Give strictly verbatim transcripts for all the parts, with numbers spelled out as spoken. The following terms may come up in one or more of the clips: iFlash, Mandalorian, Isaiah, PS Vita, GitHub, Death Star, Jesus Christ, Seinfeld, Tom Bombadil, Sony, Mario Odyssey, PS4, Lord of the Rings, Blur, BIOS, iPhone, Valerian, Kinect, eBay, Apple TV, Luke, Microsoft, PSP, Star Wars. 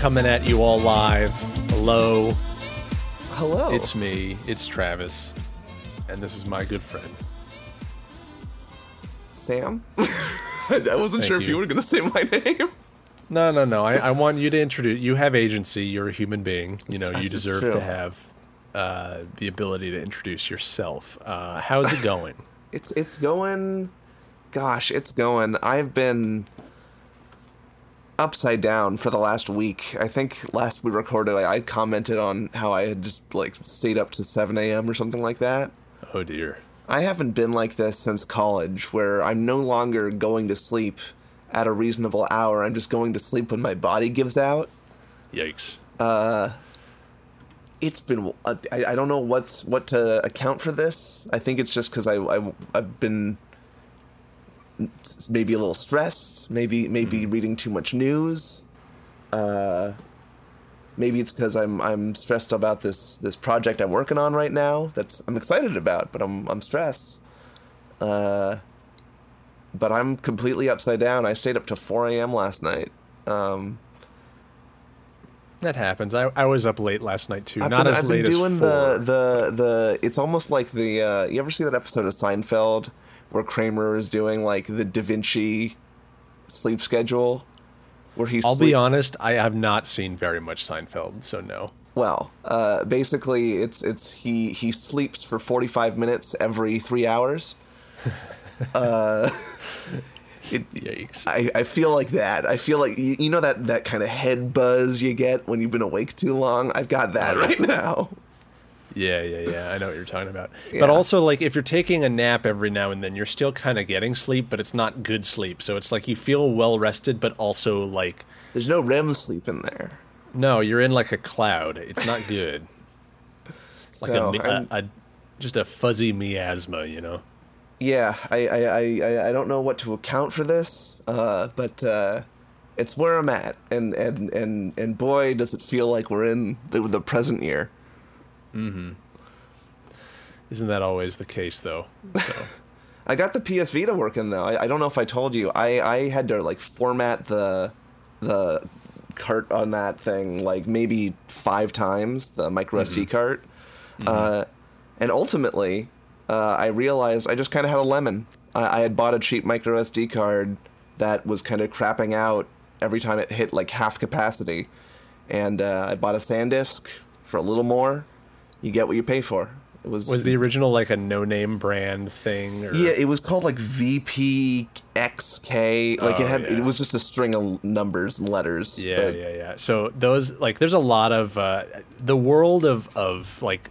coming at you all live. Hello. Hello. It's me. It's Travis. And this is my good friend. Sam? I wasn't Thank sure you. if you were going to say my name. No, no, no. I, I want you to introduce... You have agency. You're a human being. You know, you deserve to have uh, the ability to introduce yourself. Uh, how's it going? it's it's going... Gosh, it's going. I've been... upside down for the last week. I think last we recorded, I, I commented on how I had just like stayed up to seven a.m. or something like that. Oh dear. I haven't been like this since college, where I'm no longer going to sleep at a reasonable hour. I'm just going to sleep when my body gives out. Yikes. Uh, it's been. I, I don't know what's what to account for this. I think it's just because I, I I've been. Maybe a little stressed, maybe maybe mm. reading too much news. Uh, maybe it's because I'm I'm stressed about this this project I'm working on right now. That's I'm excited about, but I'm I'm stressed. Uh, but I'm completely upside down. I stayed up to four a.m. last night. Um, that happens. I, I was up late last night too. I've Not been, as I've late been doing as four. The, the the it's almost like the uh, you ever see that episode of Seinfeld? Where Kramer is doing like the Da Vinci sleep schedule, where he's. I'll sleep- be honest, I have not seen very much Seinfeld, so no. Well, uh, basically, it's it's he he sleeps for forty-five minutes every three hours. uh, it, Yikes! I, I feel like that. I feel like you, you know that that kind of head buzz you get when you've been awake too long. I've got that right now. Yeah, yeah, yeah. I know what you're talking about. Yeah. But also, like, if you're taking a nap every now and then, you're still kind of getting sleep, but it's not good sleep. So it's like you feel well rested, but also, like... There's no R E M sleep in there. No, you're in, like, a cloud. It's not good. like so a, a, a just a fuzzy miasma, you know? Yeah, I, I, I, I don't know what to account for this, uh, but uh, it's where I'm at. And, and, and, and boy, does it feel like we're in the, the present year. Mm-hmm. Isn't that always the case, though? So. I got the P S Vita working, though. I, I don't know if I told you. I, I had to, like, format the the cart on that thing, like, maybe five times, the micro mm-hmm. S D cart. Mm-hmm. Uh, and ultimately, uh, I realized I just kind of had a lemon. I, I had bought a cheap micro S D card that was kind of crapping out every time it hit, like, half capacity. And uh, I bought a SanDisk for a little more. You get what you pay for. It was was the original like a no-name brand thing? Or? Yeah, it was called like V P X K. Like oh, it had, yeah. it was just a string of numbers and letters. Yeah, but... yeah, yeah. So those like, there's a lot of uh, the world of of like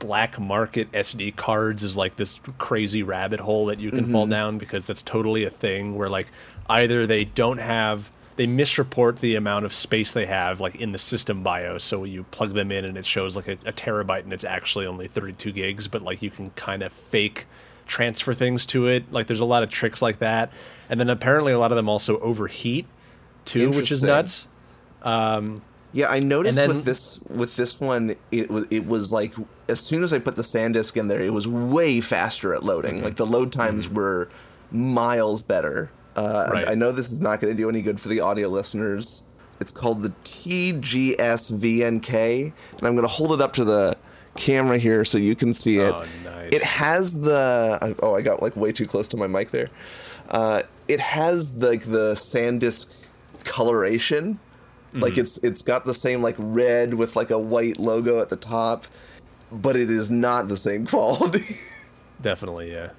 black market S D cards is like this crazy rabbit hole that you can mm-hmm. fall down because that's totally a thing where like either they don't have. They misreport the amount of space they have, like, in the system BIOS, so you plug them in and it shows, like, a, a terabyte and it's actually only thirty-two gigs, but, like, you can kind of fake transfer things to it. Like, there's a lot of tricks like that. And then apparently a lot of them also overheat, too, which is nuts. Um, yeah, I noticed then, with this with this one, it, it was, like, as soon as I put the SanDisk in there, it was way faster at loading. Mm-hmm. Like, the load times mm-hmm. were miles better. Uh, right. I know this is not going to do any good for the audio listeners. It's called the T G S V N K, and I'm going to hold it up to the camera here so you can see it. Oh, nice. It has the... Oh, I got like way too close to my mic there. Uh, it has like the SanDisk coloration. Mm-hmm. Like it's it's got the same like red with like a white logo at the top, but it is not the same quality. Definitely, yeah.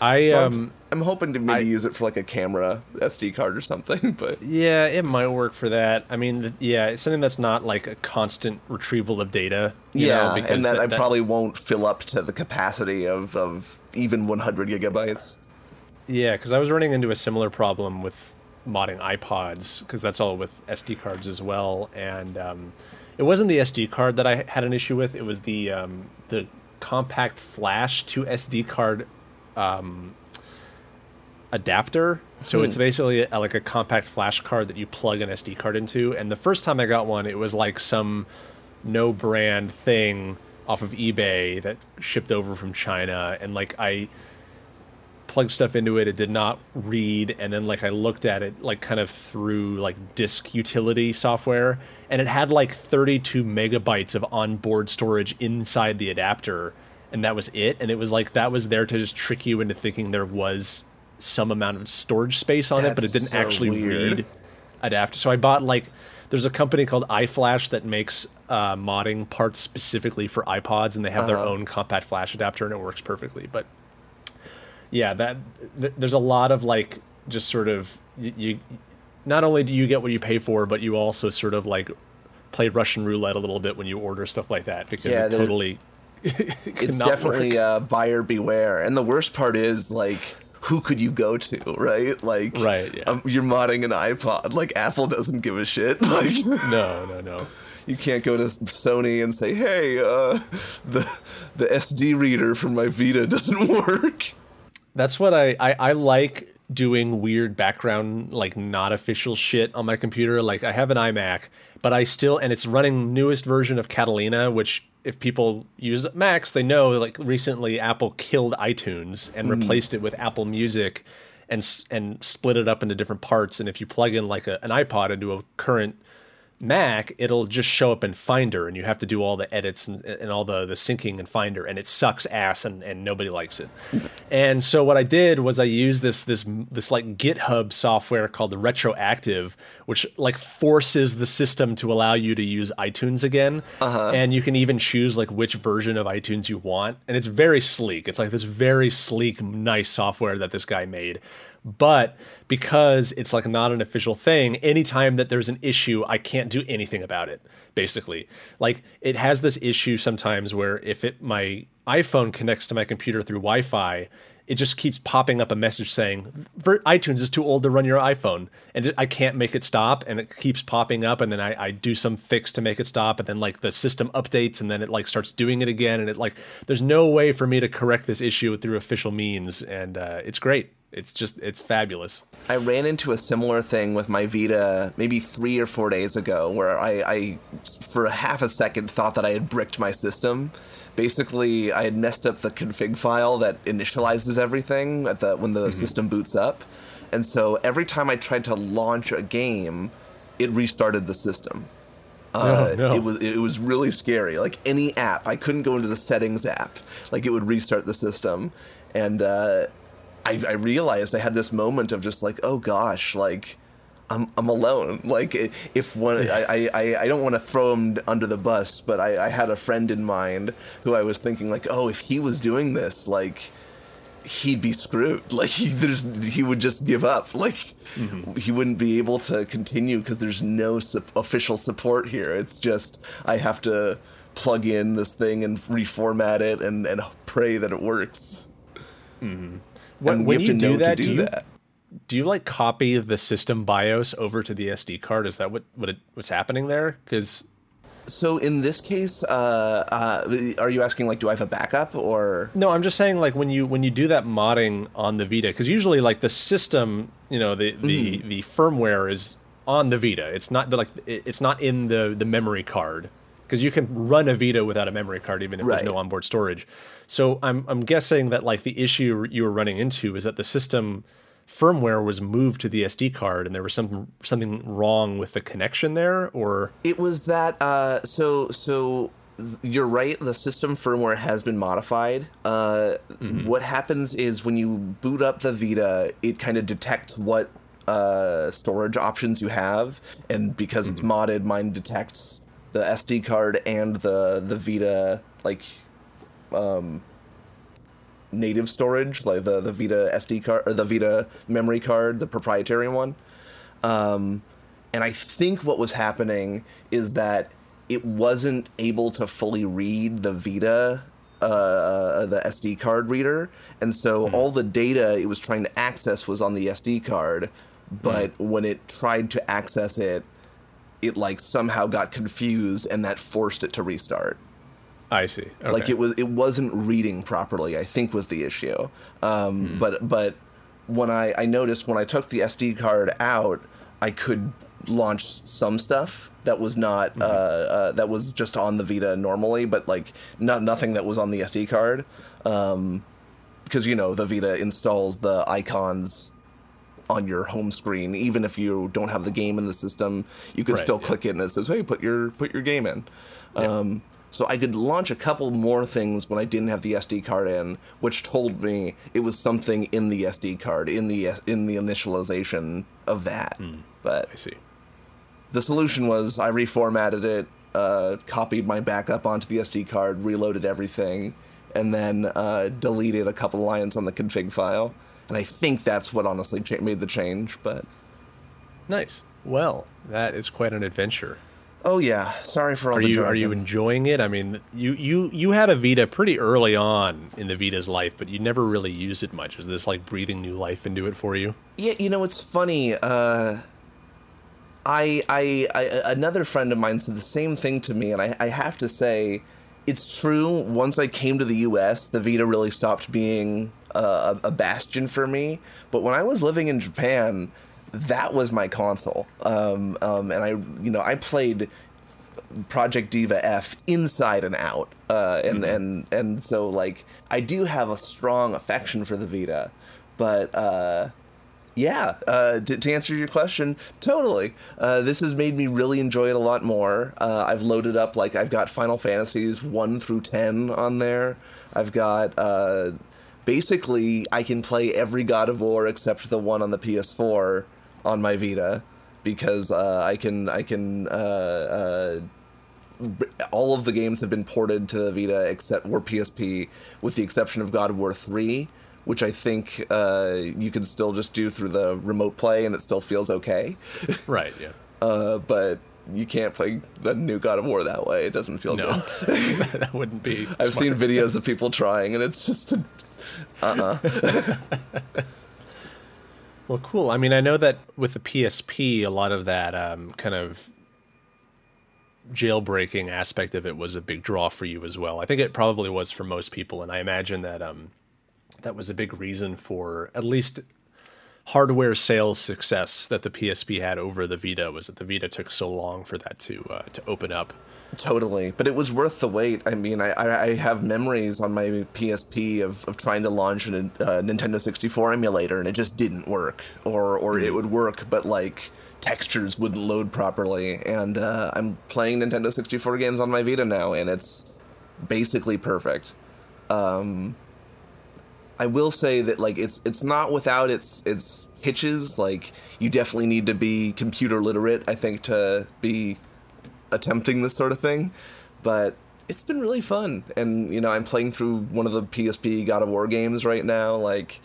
I so um I'm, I'm hoping to maybe I, use it for like a camera S D card or something, but yeah, it might work for that. I mean, the, yeah, it's something that's not like a constant retrieval of data. You yeah, know, because and that, that I that, probably won't fill up to the capacity of, of even one hundred gigabytes. Yeah, because I was running into a similar problem with modding iPods because that's all with S D cards as well, and um, it wasn't the S D card that I had an issue with. It was the um, the compact flash to S D card. Um, adapter, so hmm. it's basically a, like a compact flash card that you plug an S D card into. And the first time I got one, it was like some no brand thing off of eBay that shipped over from China, and like I plugged stuff into it, it did not read, and then like I looked at it like kind of through like disk utility software, and it had like thirty-two megabytes of onboard storage inside the adapter, and that was it. And it was like that was there to just trick you into thinking there was some amount of storage space on That's it, but it didn't so actually weird. read adapter. So I bought like there's a company called iFlash that makes uh, modding parts specifically for iPods, and they have uh-huh. their own compact flash adapter, and it works perfectly. But yeah, that th- there's a lot of like just sort of you, you. Not only do you get what you pay for, but you also sort of like play Russian roulette a little bit when you order stuff like that, because yeah, it totally. It's definitely uh, buyer beware, and the worst part is like who could you go to, right? Like, right, yeah. um, you're modding an iPod. Like Apple doesn't give a shit. Like, no, no, no. You can't go to Sony and say, hey, uh, the the S D reader for my Vita doesn't work. That's what I, I, I like doing weird background, like not official shit on my computer. Like I have an iMac, but I still, and it's running newest version of Catalina, which if people use Macs, they know like recently Apple killed iTunes and mm. replaced it with Apple Music and and split it up into different parts. And if you plug in like a, an iPod into a current Mac, it'll just show up in Finder, and you have to do all the edits and, and all the, the syncing in Finder, and it sucks ass, and, and nobody likes it. And so what I did was I used this this this like GitHub software called the Retroactive, which like forces the system to allow you to use iTunes again, uh-huh. and you can even choose like which version of iTunes you want, and it's very sleek. It's like this very sleek, nice software that this guy made. But because it's like not an official thing, anytime that there's an issue, I can't do anything about it, basically. Like it has this issue sometimes where if it my iPhone connects to my computer through Wi-Fi, it just keeps popping up a message saying, iTunes is too old to run your iPhone. And I can't make it stop, and it keeps popping up, and then I, I do some fix to make it stop, and then like the system updates, and then it like starts doing it again, and it like there's no way for me to correct this issue through official means, and uh, it's great. It's just, it's fabulous. I ran into a similar thing with my Vita maybe three or four days ago, where I, I for half a second, thought that I had bricked my system. Basically, I had messed up the config file that initializes everything at the when the mm-hmm. system boots up. And so every time I tried to launch a game, it restarted the system. Uh, no, no. It was it was really scary. Like any app, I couldn't go into the settings app. Like it would restart the system. And... Uh, I, I realized I had this moment of just like, oh gosh, like I'm I'm alone. Like if one, I, I, I don't want to throw him under the bus, but I, I had a friend in mind who I was thinking like, oh, if he was doing this, like he'd be screwed. Like he, there's he would just give up. Like mm-hmm. he wouldn't be able to continue because there's no su- official support here. It's just I have to plug in this thing and reformat it and, and pray that it works. Mm-hmm. When, when you do that, do, do you, that. do you like copy the system BIOS over to the S D card? Is that what, what it, what's happening there? Because so in this case, uh, uh, are you asking like, do I have a backup or no? I'm just saying like when you when you do that modding on the Vita, because usually like the system, you know, the the, mm. the firmware is on the Vita. It's not like it's not in the, the memory card. Because you can run a Vita without a memory card, even if right. there's no onboard storage. So I'm I'm guessing that like the issue you were running into is that the system firmware was moved to the S D card, and there was some something wrong with the connection there, or it was that. Uh, so so you're right. The system firmware has been modified. Uh, mm-hmm. What happens is when you boot up the Vita, it kind of detects what uh, storage options you have, and because mm-hmm. it's modded, mine detects the S D card and the the Vita like um, native storage, like the, the Vita S D card or the Vita memory card, the proprietary one. Um, and I think what was happening is that it wasn't able to fully read the Vita, uh, the S D card reader, and so mm. all the data it was trying to access was on the S D card, but mm. when it tried to access it, it like somehow got confused, and that forced it to restart. I see. Okay. Like it was, it wasn't reading properly, I think was the issue. Um, mm. But but when I, I noticed when I took the S D card out, I could launch some stuff that was not mm-hmm. uh, uh, that was just on the Vita normally, but like not nothing that was on the S D card. Um, because, you know, the Vita installs the icons on your home screen. Even if you don't have the game in the system, you could right, still yeah. click it and it says, hey, put your put your game in. Yeah. Um, so I could launch a couple more things when I didn't have the S D card in, which told me it was something in the S D card, in the in the initialization of that. Mm, but I see. The solution was I reformatted it, uh, copied my backup onto the S D card, reloaded everything, and then uh, deleted a couple lines on the config file. And I think that's what honestly cha- made the change. But nice. Well, that is quite an adventure. Oh yeah. Sorry for all are the. You, are you enjoying it? I mean, you, you you had a Vita pretty early on in the Vita's life, but you never really used it much. Is this like breathing new life into it for you? Yeah. You know, it's funny. Uh, I, I I another friend of mine said the same thing to me, and I, I have to say, it's true. Once I came to the U S, the Vita really stopped being a, a bastion for me. But when I was living in Japan, that was my console. Um, um, and I, you know, I played Project Diva F inside and out. Uh, and, mm-hmm. and and so, like, I do have a strong affection for the Vita. But, uh, yeah, uh, to, to answer your question, totally. Uh, this has made me really enjoy it a lot more. Uh, I've loaded up, like, I've got Final Fantasies one through ten on there. I've got, uh, basically, I can play every God of War except the one on the P S four on my Vita, because uh, I can, I can, uh, uh, all of the games have been ported to the Vita except or P S P, with the exception of God of War three. Which I think uh, you can still just do through the remote play, and it still feels okay. Right, yeah. Uh, but you can't play the new God of War that way. It doesn't feel no. good. That wouldn't be I've smart. seen videos of people trying, and it's just... A... Uh-uh. Well, cool. I mean, I know that with the P S P, a lot of that um, kind of jailbreaking aspect of it was a big draw for you as well. I think it probably was for most people, and I imagine that... Um, that was a big reason for at least hardware sales success that the P S P had over the Vita, was that the Vita took so long for that to uh, to open up. Totally. But it was worth the wait. I mean, I, I have memories on my P S P of, of trying to launch a uh, Nintendo sixty-four emulator, and it just didn't work. Or, or mm-hmm. it would work, but, like, textures wouldn't load properly. And uh, I'm playing Nintendo sixty-four games on my Vita now, and it's basically perfect. Um... I will say that, like, it's it's not without its its hitches. Like, you definitely need to be computer literate, I think, to be attempting this sort of thing. But it's been really fun. And, you know, I'm playing through one of the P S P God of War games right now. Like,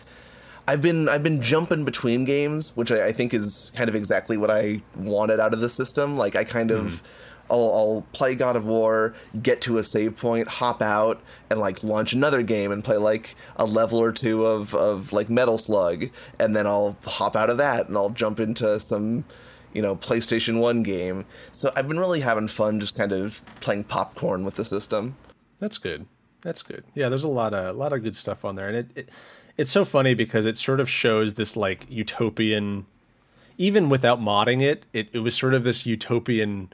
I've been I've been jumping between games, which I, I think is kind of exactly what I wanted out of the system. Like, I kind mm. of... I'll, I'll play God of War, get to a save point, hop out, and, like, launch another game and play, like, a level or two of, of like, Metal Slug, and then I'll hop out of that, and I'll jump into some, you know, PlayStation one game. So I've been really having fun just kind of playing popcorn with the system. That's good. That's good. Yeah, there's a lot of a lot of good stuff on there. And it, it it's so funny because it sort of shows this, like, utopian... Even without modding it, it, it was sort of this utopian...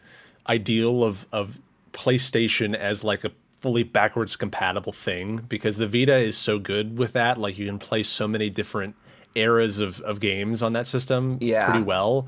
ideal of of PlayStation as like a fully backwards compatible thing, because the Vita is so good with that. Like, you can play so many different eras of, of games on that system yeah. pretty well.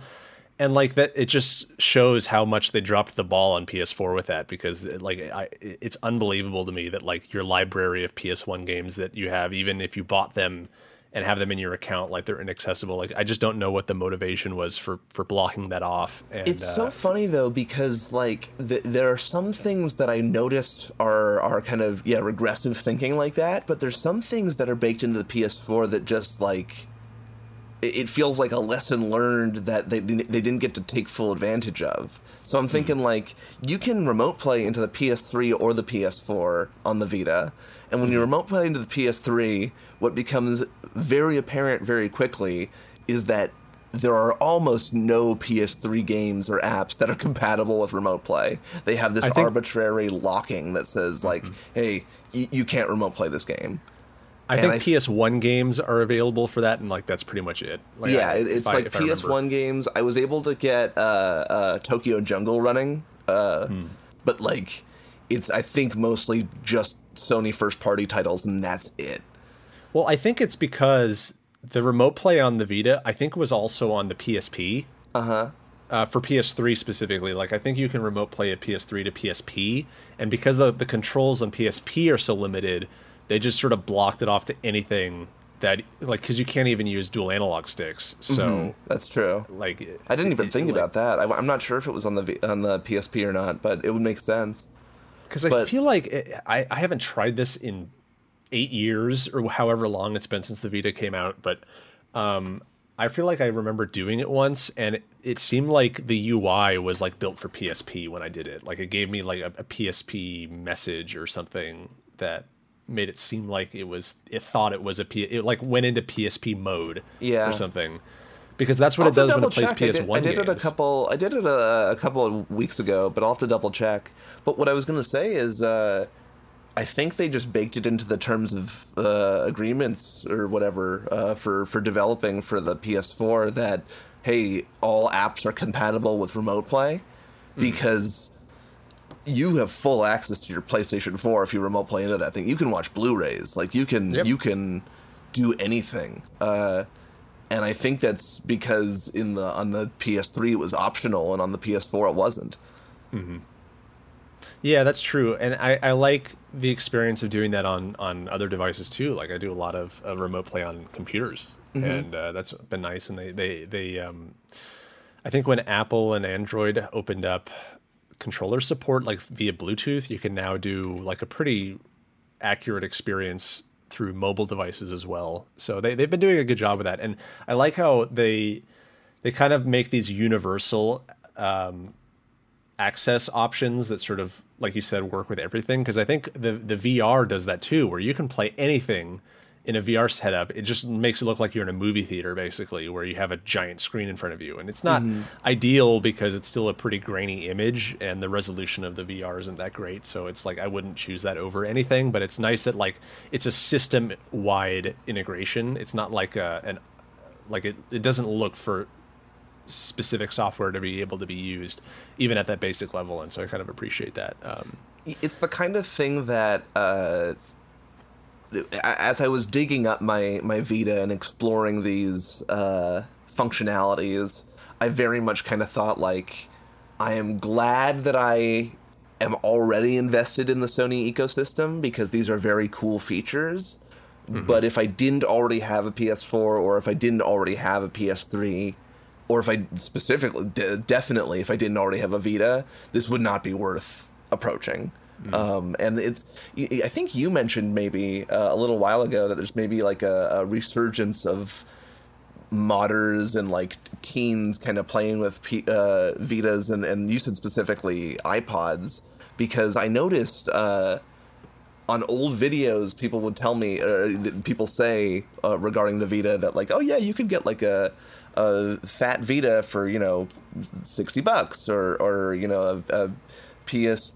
And like that, it just shows how much they dropped the ball on P S four with that, because it, like I, it's unbelievable to me that, like, your library of P S one games that you have, even if you bought them and have them in your account, like, they're inaccessible. Like, I just don't know what the motivation was for, for blocking that off. And it's so uh, funny, though, because, like, th- there are some things that I noticed are are kind of, yeah, regressive thinking like that, but there's some things that are baked into the P S four that just, like, it, it feels like a lesson learned that they, they didn't get to take full advantage of. So I'm thinking, mm-hmm. like, you can remote play into the P S three or the P S four on the Vita, and when mm-hmm. you remote play into the P S three... what becomes very apparent very quickly is that there are almost no P S three games or apps that are compatible with remote play. They have this think, arbitrary locking that says, like, mm-hmm. hey, y- you can't remote play this game. I and think I th- P S one games are available for that, and, like, that's pretty much it. Like, yeah, I, it's like I, P S one games. I was able to get uh, uh, Tokyo Jungle running, uh, mm. but, like, it's, I think, mostly just Sony first-party titles, and that's it. Well, I think it's because the remote play on the Vita, I think, was also on the P S P. Uh-huh. Uh, for P S three specifically. Like, I think you can remote play a P S three to P S P. And because the, the controls on P S P are so limited, they just sort of blocked it off to anything that, like, because you can't even use dual analog sticks. So mm-hmm. That's true. Like, I didn't even it, think it, about like, that. I, I'm not sure if it was on the on the P S P or not, but it would make sense. Because I feel like it, I, I haven't tried this in eight years or however long it's been since the Vita came out, but um, I feel like I remember doing it once, and it, it seemed like the U I was like built for P S P when I did it. Like, it gave me like a, a P S P message or something that made it seem like it was, it thought it was a P, it like went into P S P mode yeah. or something, because that's what I'll it does when it plays P S one games. I did, I did games. it a couple, I did it a, a couple of weeks ago, but I'll have to double check. But what I was going to say is, uh, I think they just baked it into the terms of uh, agreements or whatever uh, for, for developing for the P S four that, hey, all apps are compatible with remote play mm. because you have full access to your PlayStation four if you remote play into that thing. You can watch Blu-rays. Like, you can yep. you can do anything. Uh, and I think that's because in the on the P S three it was optional, and on the P S four it wasn't. Mm-hmm. Yeah, that's true. And I, I like the experience of doing that on, on other devices, too. Like, I do a lot of uh, remote play on computers, mm-hmm. and uh, that's been nice. And they, they, they um, I think when Apple and Android opened up controller support, like via Bluetooth, you can now do like a pretty accurate experience through mobile devices as well. So they, they've been doing a good job with that. And I like how they they kind of make these universal um access options that sort of, like you said, work with everything, because I think the the V R does that too, where you can play anything in a V R setup. It just makes it look like you're in a movie theater, basically, where you have a giant screen in front of you, and it's not mm-hmm. ideal because it's still a pretty grainy image, and the resolution of the V R isn't that great. So it's like I wouldn't choose that over anything. But it's nice that like it's a system wide integration. It's not like a an like it it doesn't look for specific software to be able to be used even at that basic level, and so I kind of appreciate that. Um it's the kind of thing that uh as I was digging up my my Vita and exploring these uh functionalities, I very much kind of thought, like, I am glad that I am already invested in the Sony ecosystem, because these are very cool features. Mm-hmm. But if I didn't already have a P S four, or if I didn't already have a P S three, or if I specifically, d- definitely, if I didn't already have a Vita, this would not be worth approaching. Mm. Um, and it's, I think you mentioned maybe uh, a little while ago that there's maybe like a, a resurgence of modders and like teens kind of playing with P- uh, Vitas, and, and you said specifically iPods, because I noticed uh, on old videos, people would tell me, or people say uh, regarding the Vita that like, oh yeah, you could get like a, a fat Vita for, you know, sixty bucks, or, or you know, a, a P S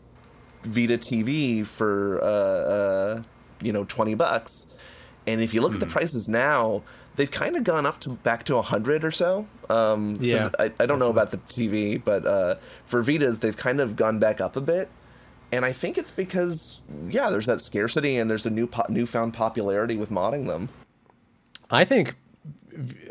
Vita T V for, uh, uh, you know, twenty bucks. And if you look mm. at the prices now, they've kind of gone up to back to one hundred or so. Um, yeah. I, I don't definitely. know about the T V, but uh, for Vitas, they've kind of gone back up a bit. And I think it's because, yeah, there's that scarcity, and there's a new po- newfound popularity with modding them. I think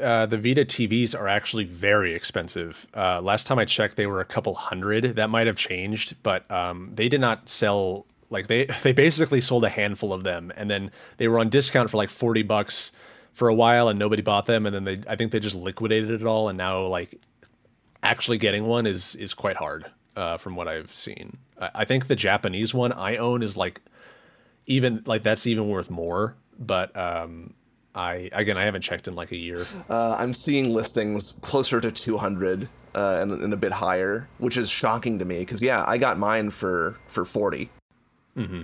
Uh, the Vita T Vs are actually very expensive. Uh, last time I checked, they were a couple hundred. That might have changed, but um, they did not sell, like they, they basically sold a handful of them, and then they were on discount for like forty bucks for a while, and nobody bought them. And then they, I think they just liquidated it all. And now like actually getting one is, is quite hard uh, from what I've seen. I, I think the Japanese one I own is like, even like that's even worth more, but um I, again, I haven't checked in like a year. Uh, I'm seeing listings closer to two hundred uh, and, and a bit higher, which is shocking to me because, yeah, I got mine for, for forty. Mm-hmm.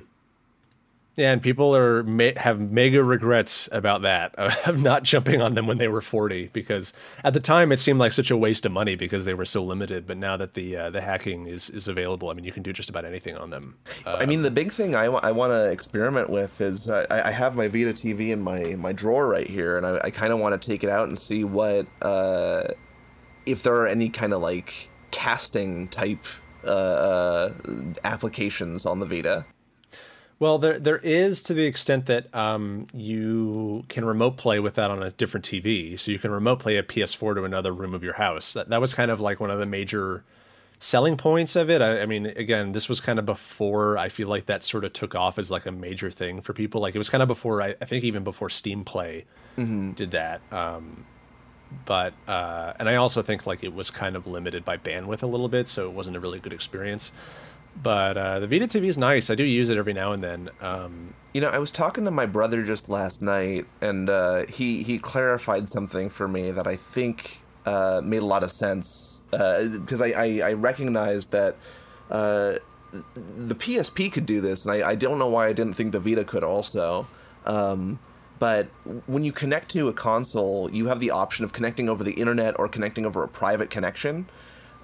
Yeah, and people are have mega regrets about that, of not jumping on them when they were forty, because at the time it seemed like such a waste of money because they were so limited. But now that the uh, the hacking is, is available, I mean, you can do just about anything on them. Um, I mean, the big thing I, w- I want to experiment with is uh, I, I have my Vita T V in my, my drawer right here, and I, I kind of want to take it out and see what uh, if there are any kind of like casting type uh, uh, applications on the Vita. Well, there there is, to the extent that um, you can remote play with that on a different T V. So you can remote play a P S four to another room of your house. That, that was kind of like one of the major selling points of it. I, I mean, again, this was kind of before, I feel like that sort of took off as like a major thing for people. Like it was kind of before, I, I think even before Steam Play mm-hmm. did that. Um, but, uh, and I also think like it was kind of limited by bandwidth a little bit. So it wasn't a really good experience. But uh, the Vita T V is nice. I do use it every now and then. Um, you know, I was talking to my brother just last night, and uh, he, he clarified something for me that I think uh, made a lot of sense. Because uh, I, I, I recognized that uh, the P S P could do this, and I, I don't know why I didn't think the Vita could also. Um, but when you connect to a console, you have the option of connecting over the internet or connecting over a private connection.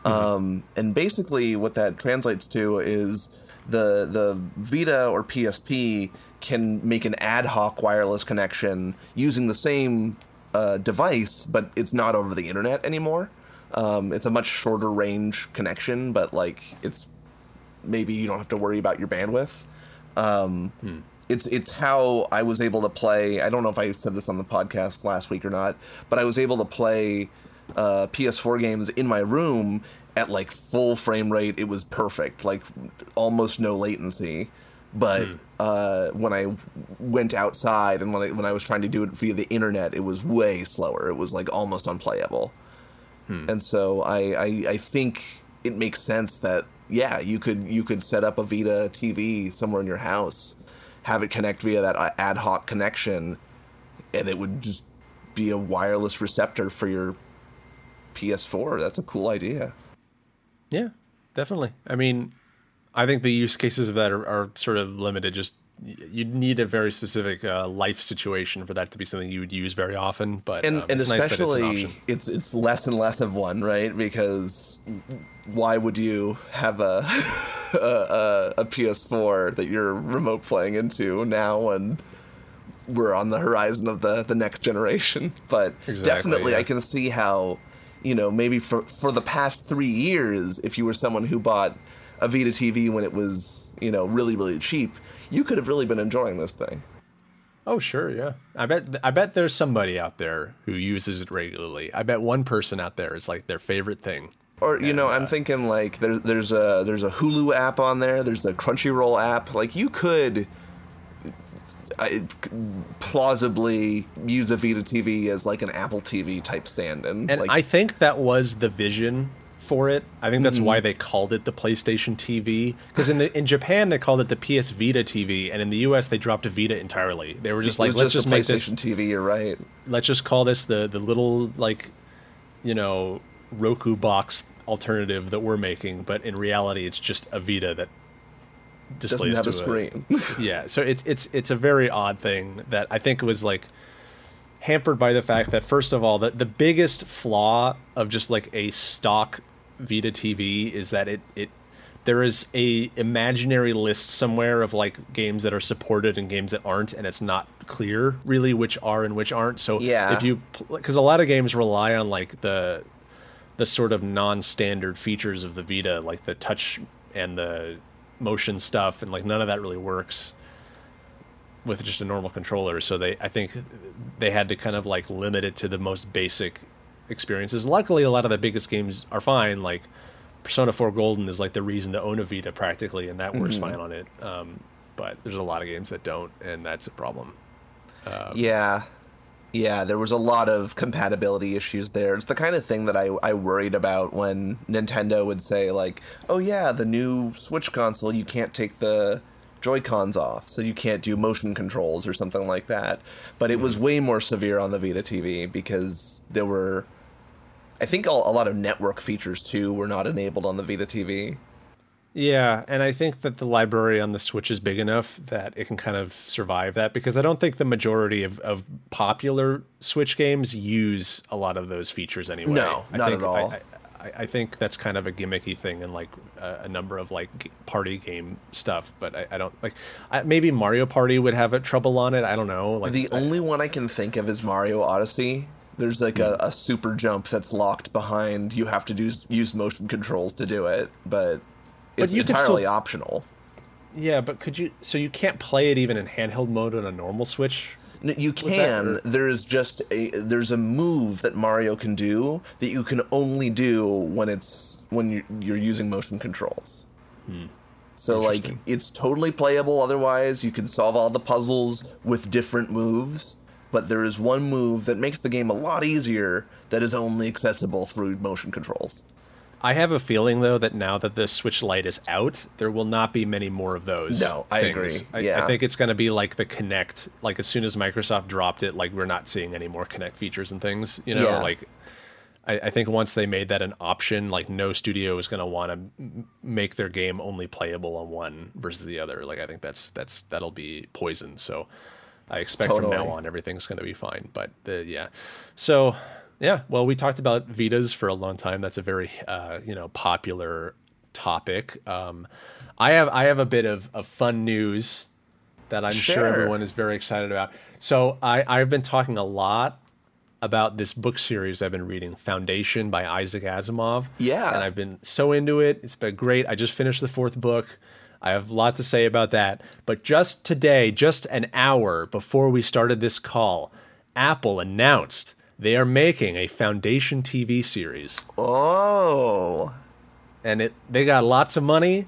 Mm-hmm. Um, and basically what that translates to is the the Vita or P S P can make an ad hoc wireless connection using the same uh, device, but it's not over the internet anymore. Um, it's a much shorter range connection, but like it's maybe you don't have to worry about your bandwidth. Um, hmm. It's it's how I was able to play. I don't know if I said this on the podcast last week or not, but I was able to play uh P S four games in my room at like full frame rate. It was perfect, like almost no latency. But mm. uh when I went outside and when I, when I was trying to do it via the internet, it was way slower. It was like almost unplayable. mm. And so I, I I think it makes sense that yeah you could you could set up a Vita T V somewhere in your house, have it connect via that ad hoc connection, and it would just be a wireless receptor for your P S four. That's a cool idea. Yeah, definitely. I mean, I think the use cases of that are, are sort of limited. Just you'd need a very specific uh, life situation for that to be something you would use very often. But and, um, and it's especially nice that it's an option. It's it's less and less of one, right? Because why would you have a a, a P S four that you're remote playing into now and we're on the horizon of the the next generation? But exactly, definitely, yeah. I can see how. You know, maybe for, for the past three years, if you were someone who bought a Vita T V when it was, you know, really, really cheap, you could have really been enjoying this thing. Oh, sure, yeah. I bet I bet there's somebody out there who uses it regularly. I bet one person out there is like their favorite thing. Or, you and, know, I'm uh, thinking like there's, there's, a, there's a Hulu app on there. There's a Crunchyroll app. Like you could I, plausibly use a Vita T V as like an Apple T V type stand-in. And like, I think that was the vision for it. I think that's mm-hmm. why they called it the PlayStation T V. Because in the in Japan, they called it the P S Vita T V. And in the U S, they dropped a Vita entirely. They were just it like, let's just, just make this... PlayStation T V, you're right. Let's just call this the, the little, like, you know, Roku box alternative that we're making. But in reality, it's just a Vita that doesn't have a screen. A, yeah, so it's it's it's a very odd thing that I think was like hampered by the fact that, first of all, the, the biggest flaw of just like a stock Vita T V is that it it there is a imaginary list somewhere of like games that are supported and games that aren't, and it's not clear really which are and which aren't. So yeah, if you because a lot of games rely on like the the sort of non-standard features of the Vita, like the touch and the motion stuff, and like none of that really works with just a normal controller. So they I think they had to kind of like limit it to the most basic experiences. Luckily, a lot of the biggest games are fine. Like Persona four Golden is like the reason to own a Vita practically, and that works mm-hmm. fine on it. Um, but there's a lot of games that don't, and that's a problem. Um, yeah. Yeah, there was a lot of compatibility issues there. It's the kind of thing that I, I worried about when Nintendo would say, like, oh, yeah, the new Switch console, you can't take the Joy-Cons off, so you can't do motion controls or something like that. But it was way more severe on the Vita T V because there were, I think, a, a lot of network features, too, were not enabled on the Vita T V. Yeah, and I think that the library on the Switch is big enough that it can kind of survive that, because I don't think the majority of, of popular Switch games use a lot of those features anyway. No, I not think, at all. I, I, I think that's kind of a gimmicky thing in like a, a number of like party game stuff, but I, I don't like. I, maybe Mario Party would have a trouble on it. I don't know. Like the I, only one I can think of is Mario Odyssey. There's like yeah. a, a super jump that's locked behind. You have to do use motion controls to do it, but. It's but you entirely still, optional. Yeah, but could you... So you can't play it even in handheld mode on a normal Switch? No, you can. That, there's just a... There's a move that Mario can do that you can only do when it's... When you're, you're using motion controls. Hmm. So, like, it's totally playable otherwise. You can solve all the puzzles with different moves. But there is one move that makes the game a lot easier that is only accessible through motion controls. I have a feeling, though, that now that the Switch Lite is out, there will not be many more of those. No, I things. agree. Yeah. I, I think it's going to be like the Kinect. Like, as soon as Microsoft dropped it, like, we're not seeing any more Kinect features and things. You know, yeah. like... I think once they made that an option, like, no studio is going to want to m- make their game only playable on one versus the other. Like, I think that's that's that'll be poison. So I expect totally. from now on everything's going to be fine. But the, yeah, so yeah. Well, we talked about Vitas for a long time. That's a very uh, you know popular topic. Um, I have I have a bit of, of fun news that I'm sure. sure everyone is very excited about. So I I've been talking a lot about this book series I've been reading, Foundation by Isaac Asimov. Yeah. And I've been so into it. It's been great. I just finished the fourth book. I have a lot to say about that. But just today, just an hour before we started this call, Apple announced they are making a Foundation T V series. Oh. And it they got lots of money,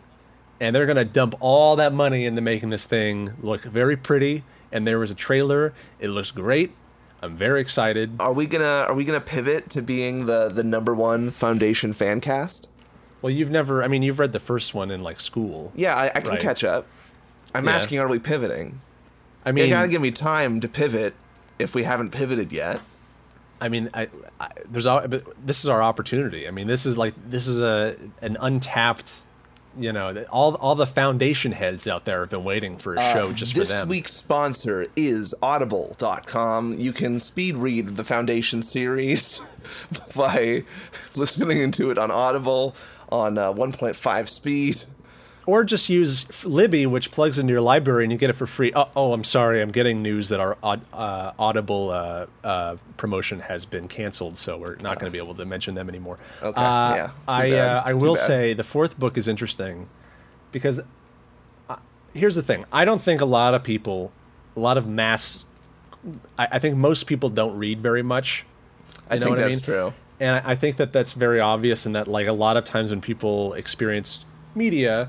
and they're going to dump all that money into making this thing look very pretty. And there was a trailer. It looks great. I'm very excited. Are we gonna Are we gonna pivot to being the, the number one Foundation fan cast? Well, you've never. I mean, you've read the first one in like school. Yeah, I, I can right? catch up. I'm yeah. asking, are we pivoting? I mean, you gotta give me time to pivot if we haven't pivoted yet. I mean, I, I, there's this is our opportunity. I mean, this is like this is a an untapped. You know, all all the Foundation heads out there have been waiting for a show uh, just for them. This week's sponsor is audible dot com. You can speed read the Foundation series by listening to it on Audible on uh, one point five speed. Or just use Libby, which plugs into your library, and you get it for free. Oh, oh I'm sorry. I'm getting news that our uh, Audible uh, uh, promotion has been canceled, so we're not going to be able to mention them anymore. Okay, uh, yeah. Too I, uh, I will say the fourth book is interesting because uh, here's the thing. I don't think a lot of people, a lot of mass, I, I think most people don't read very much. You I know think what that's I mean? true. And I, I think that that's very obvious in that, like, a lot of times when people experience media,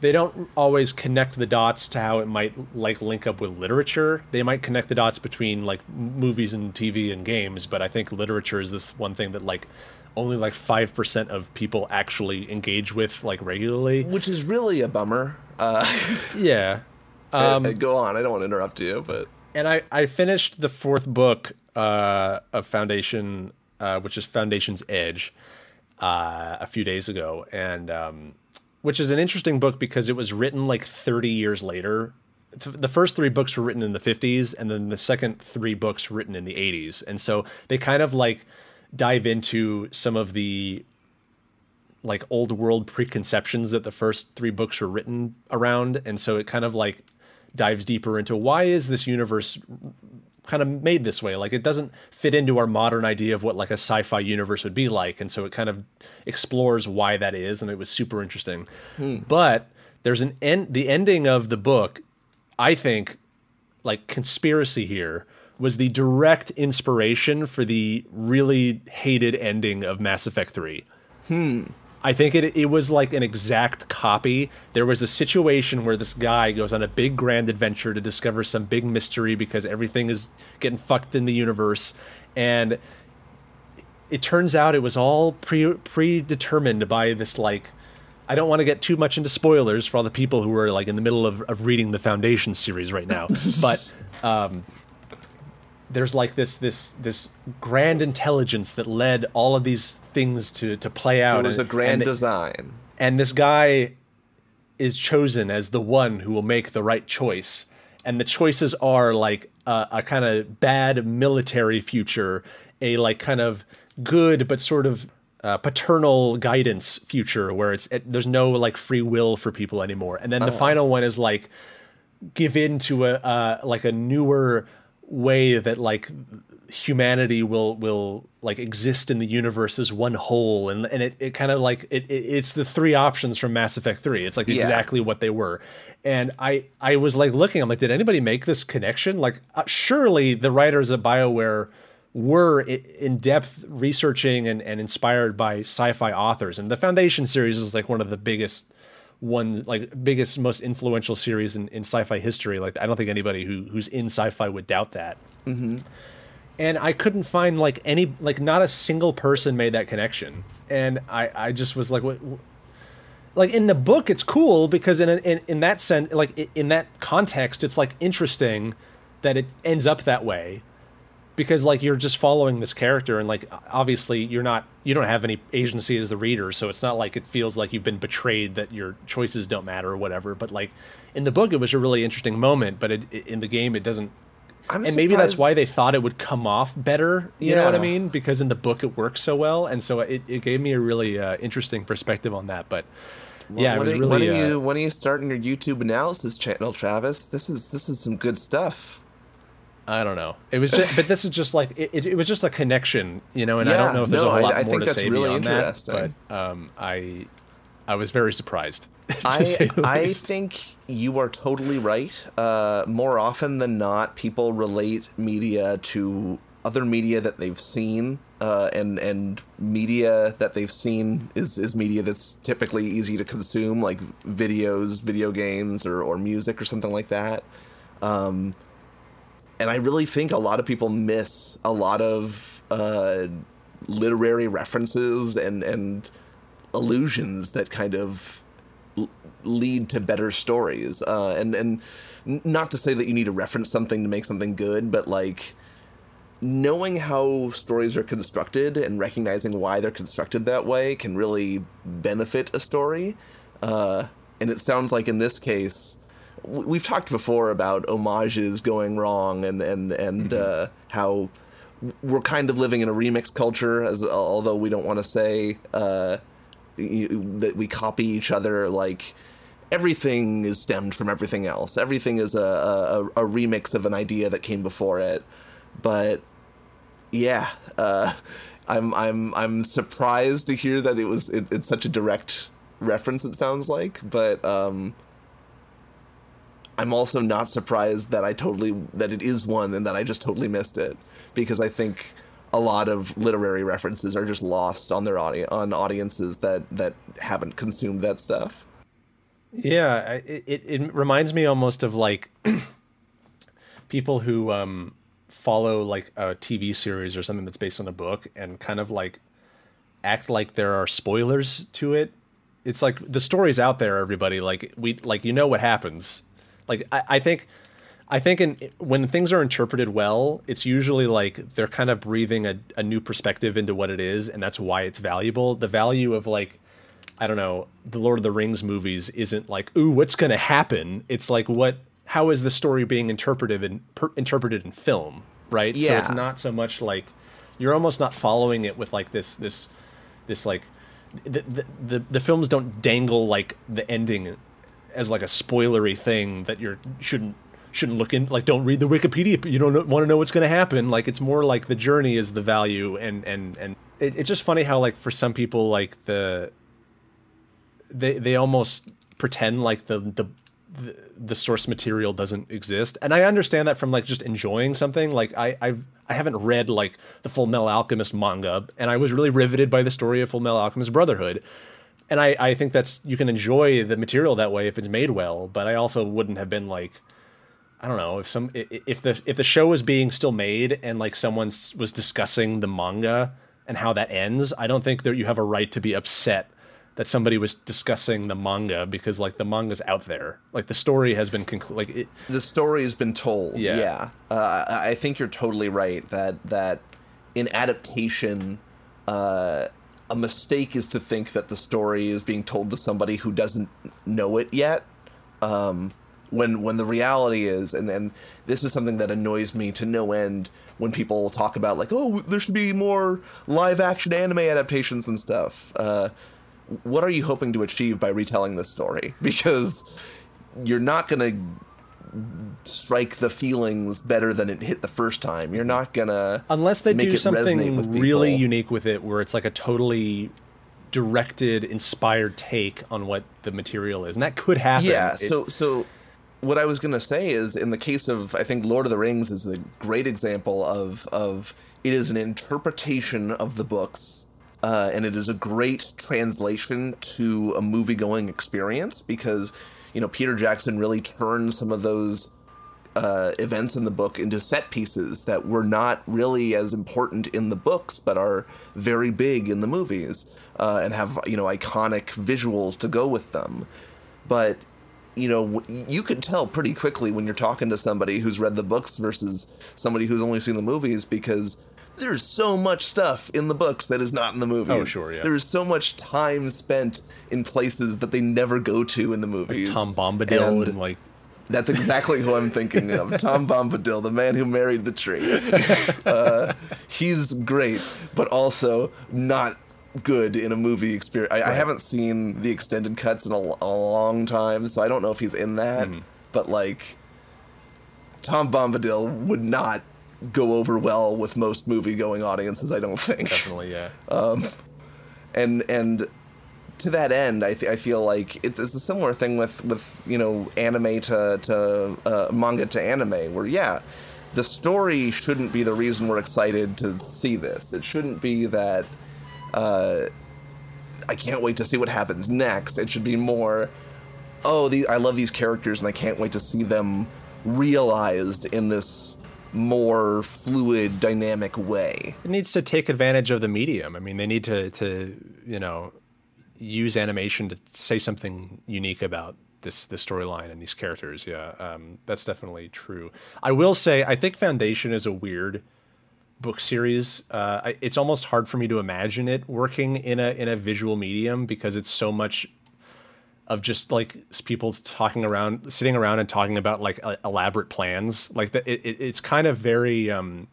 they don't always connect the dots to how it might, like, link up with literature. They might connect the dots between, like, movies and T V and games, but I think literature is this one thing that, like, only, like, five percent of people actually engage with, like, regularly. Which is really a bummer. Uh, yeah. Um, I, I go on. I don't want to interrupt you, but... And I, I finished the fourth book uh, of Foundation, uh, which is Foundation's Edge, uh, a few days ago, and... Um, which is an interesting book because it was written like thirty years later. The first three books were written in the fifties, and then the second three books written in the eighties. And so they kind of like dive into some of the like old world preconceptions that the first three books were written around. And so it kind of like dives deeper into why is this universe kind of made this way. Like, it doesn't fit into our modern idea of what like a sci-fi universe would be like, and so it kind of explores why that is, and it was super interesting. Hmm. But there's an end the ending of the book, I think, like, conspiracy here was the direct inspiration for the really hated ending of Mass Effect three. Hmm. I think it it was like an exact copy. There was a situation where this guy goes on a big grand adventure to discover some big mystery because everything is getting fucked in the universe. And it turns out it was all pre predetermined by this, like, I don't want to get too much into spoilers for all the people who are like in the middle of, of reading the Foundation series right now. But um, there's like this this this grand intelligence that led all of these things to, to play out. It was a grand and, design. And this guy is chosen as the one who will make the right choice. And the choices are like a, a kind of bad military future, a like kind of good but sort of uh, paternal guidance future where it's it, there's no like free will for people anymore. And then oh. the final one is like give in to a uh, like a newer way that like humanity will will like exist in the universe as one whole, and and it, it kind of like it, it it's the three options from Mass Effect three. It's like yeah. exactly what they were. And I I was like looking, I'm like, did anybody make this connection? Like uh, surely the writers of BioWare were in depth researching and, and inspired by sci-fi authors. And the Foundation series is like one of the biggest one, like biggest, most influential series in, in sci-fi history. Like I don't think anybody who who's in sci-fi would doubt that. Mm-hmm. And I couldn't find like any, like not a single person made that connection. And I, I just was like, what, what? Like in the book, it's cool because in, a, in, in that sense, like in that context, it's like interesting that it ends up that way. Because like you're just following this character, and like obviously you're not, you don't have any agency as the reader, so it's not like it feels like you've been betrayed that your choices don't matter or whatever. But like in the book, it was a really interesting moment, but it, it, in the game, it doesn't. I'm and maybe that's why they thought it would come off better. You yeah. know what I mean? Because in the book, it works so well, and so it, it gave me a really uh, interesting perspective on that. But well, yeah, it was are, really. When are uh, you when are you starting your YouTube analysis channel, Travis? This is this is some good stuff. I don't know. It was, just, but this is just like it, it, it was just a connection, you know. And yeah, I don't know if there's no, a whole lot I, I more to say really beyond that. But um, I, I was very surprised. I, I think you are totally right. Uh, more often than not, people relate media to other media that they've seen, uh, and and media that they've seen is is media that's typically easy to consume, like videos, video games, or or music or something like that. Um, And I really think a lot of people miss a lot of uh, literary references and, and allusions that kind of l- lead to better stories. Uh, and, and not to say that you need to reference something to make something good, but like knowing how stories are constructed and recognizing why they're constructed that way can really benefit a story. Uh, and it sounds like in this case... We've talked before about homages going wrong and and, and mm-hmm. uh, how we're kind of living in a remix culture, as although we don't want to say uh, that we copy each other. Like everything is stemmed from everything else. Everything is a, a, a remix of an idea that came before it. But yeah, uh, I'm I'm I'm surprised to hear that it was it, it's such a direct reference. It sounds like, but. Um, I'm also not surprised that I totally that it is one and that I just totally missed it, because I think a lot of literary references are just lost on their audi- on audiences that that haven't consumed that stuff. Yeah, it it, it reminds me almost of like people who um, follow like a T V series or something that's based on a book and kind of like act like there are spoilers to it. It's like the story's out there, everybody. Like we like you know what happens. Like I, I think, I think in, when things are interpreted well, it's usually like they're kind of breathing a, a new perspective into what it is, and that's why it's valuable. The value of like, I don't know, the Lord of the Rings movies isn't like, ooh, what's going to happen? It's like, what? How is the story being interpreted in per, interpreted in film, right? Yeah. So it's not so much like you're almost not following it with like this this this like the the the, the films don't dangle like the ending as like a spoilery thing that you shouldn't shouldn't look in, like don't read the Wikipedia. You don't want to know what's going to happen. Like it's more like the journey is the value, and and and it, it's just funny how like for some people like the they they almost pretend like the, the the the source material doesn't exist. And I understand that from like just enjoying something. Like I I've I haven't read like the Full Metal Alchemist manga, and I was really riveted by the story of Full Metal Alchemist Brotherhood. And I, I think that's, you can enjoy the material that way if it's made well, but I also wouldn't have been like, I don't know, if some, if the, if the show was being still made and like someone was discussing the manga and how that ends, I don't think that you have a right to be upset that somebody was discussing the manga, because like the manga's out there. Like the story has been, conclu- like it, the story has been told. Yeah. yeah. Uh, I think you're totally right that, that in adaptation, uh, a mistake is to think that the story is being told to somebody who doesn't know it yet, um, when when the reality is, and, and this is something that annoys me to no end when people talk about, like, oh, there should be more live-action anime adaptations and stuff. Uh, what are you hoping to achieve by retelling this story? Because you're not going to strike the feelings better than it hit the first time. You're not gonna unless they do something really unique with it, where it's like a totally directed, inspired take on what the material is, and that could happen. Yeah. It, so so. What I was going to say is, in the case of, I think Lord of the Rings is a great example of, of it is an interpretation of the books, uh, and it is a great translation to a movie-going experience, because, you know, Peter Jackson really turned some of those uh, events in the book into set pieces that were not really as important in the books, but are very big in the movies, uh, and have, you know, iconic visuals to go with them. But you know, you could tell pretty quickly when you're talking to somebody who's read the books versus somebody who's only seen the movies, because there's so much stuff in the books that is not in the movies. Oh, sure, yeah. There's so much time spent in places that they never go to in the movies. Like Tom Bombadil and, and like... That's exactly who I'm thinking of. Tom Bombadil, the man who married the tree. Uh, he's great, but also not... good in a movie experience. I, right. I haven't seen the extended cuts in a, a long time, so I don't know if he's in that. Mm-hmm. But like, Tom Bombadil would not go over well with most movie-going audiences, I don't think. Definitely, yeah. Um, and and to that end, I th- I feel like it's it's a similar thing with with you know anime to to uh, manga to anime, where yeah, the story shouldn't be the reason we're excited to see this. It shouldn't be that. Uh, I can't wait to see what happens next. It should be more, oh, the, I love these characters and I can't wait to see them realized in this more fluid, dynamic way. It needs to take advantage of the medium. I mean, they need to, to you know, use animation to say something unique about this, this storyline and these characters. Yeah, um, that's definitely true. I will say, I think Foundation is a weird... book series. Uh, it's almost hard for me to imagine it working in a in a visual medium, because it's so much of just like people talking around, sitting around and talking about like uh, elaborate plans. Like the, it, it's kind of very, um,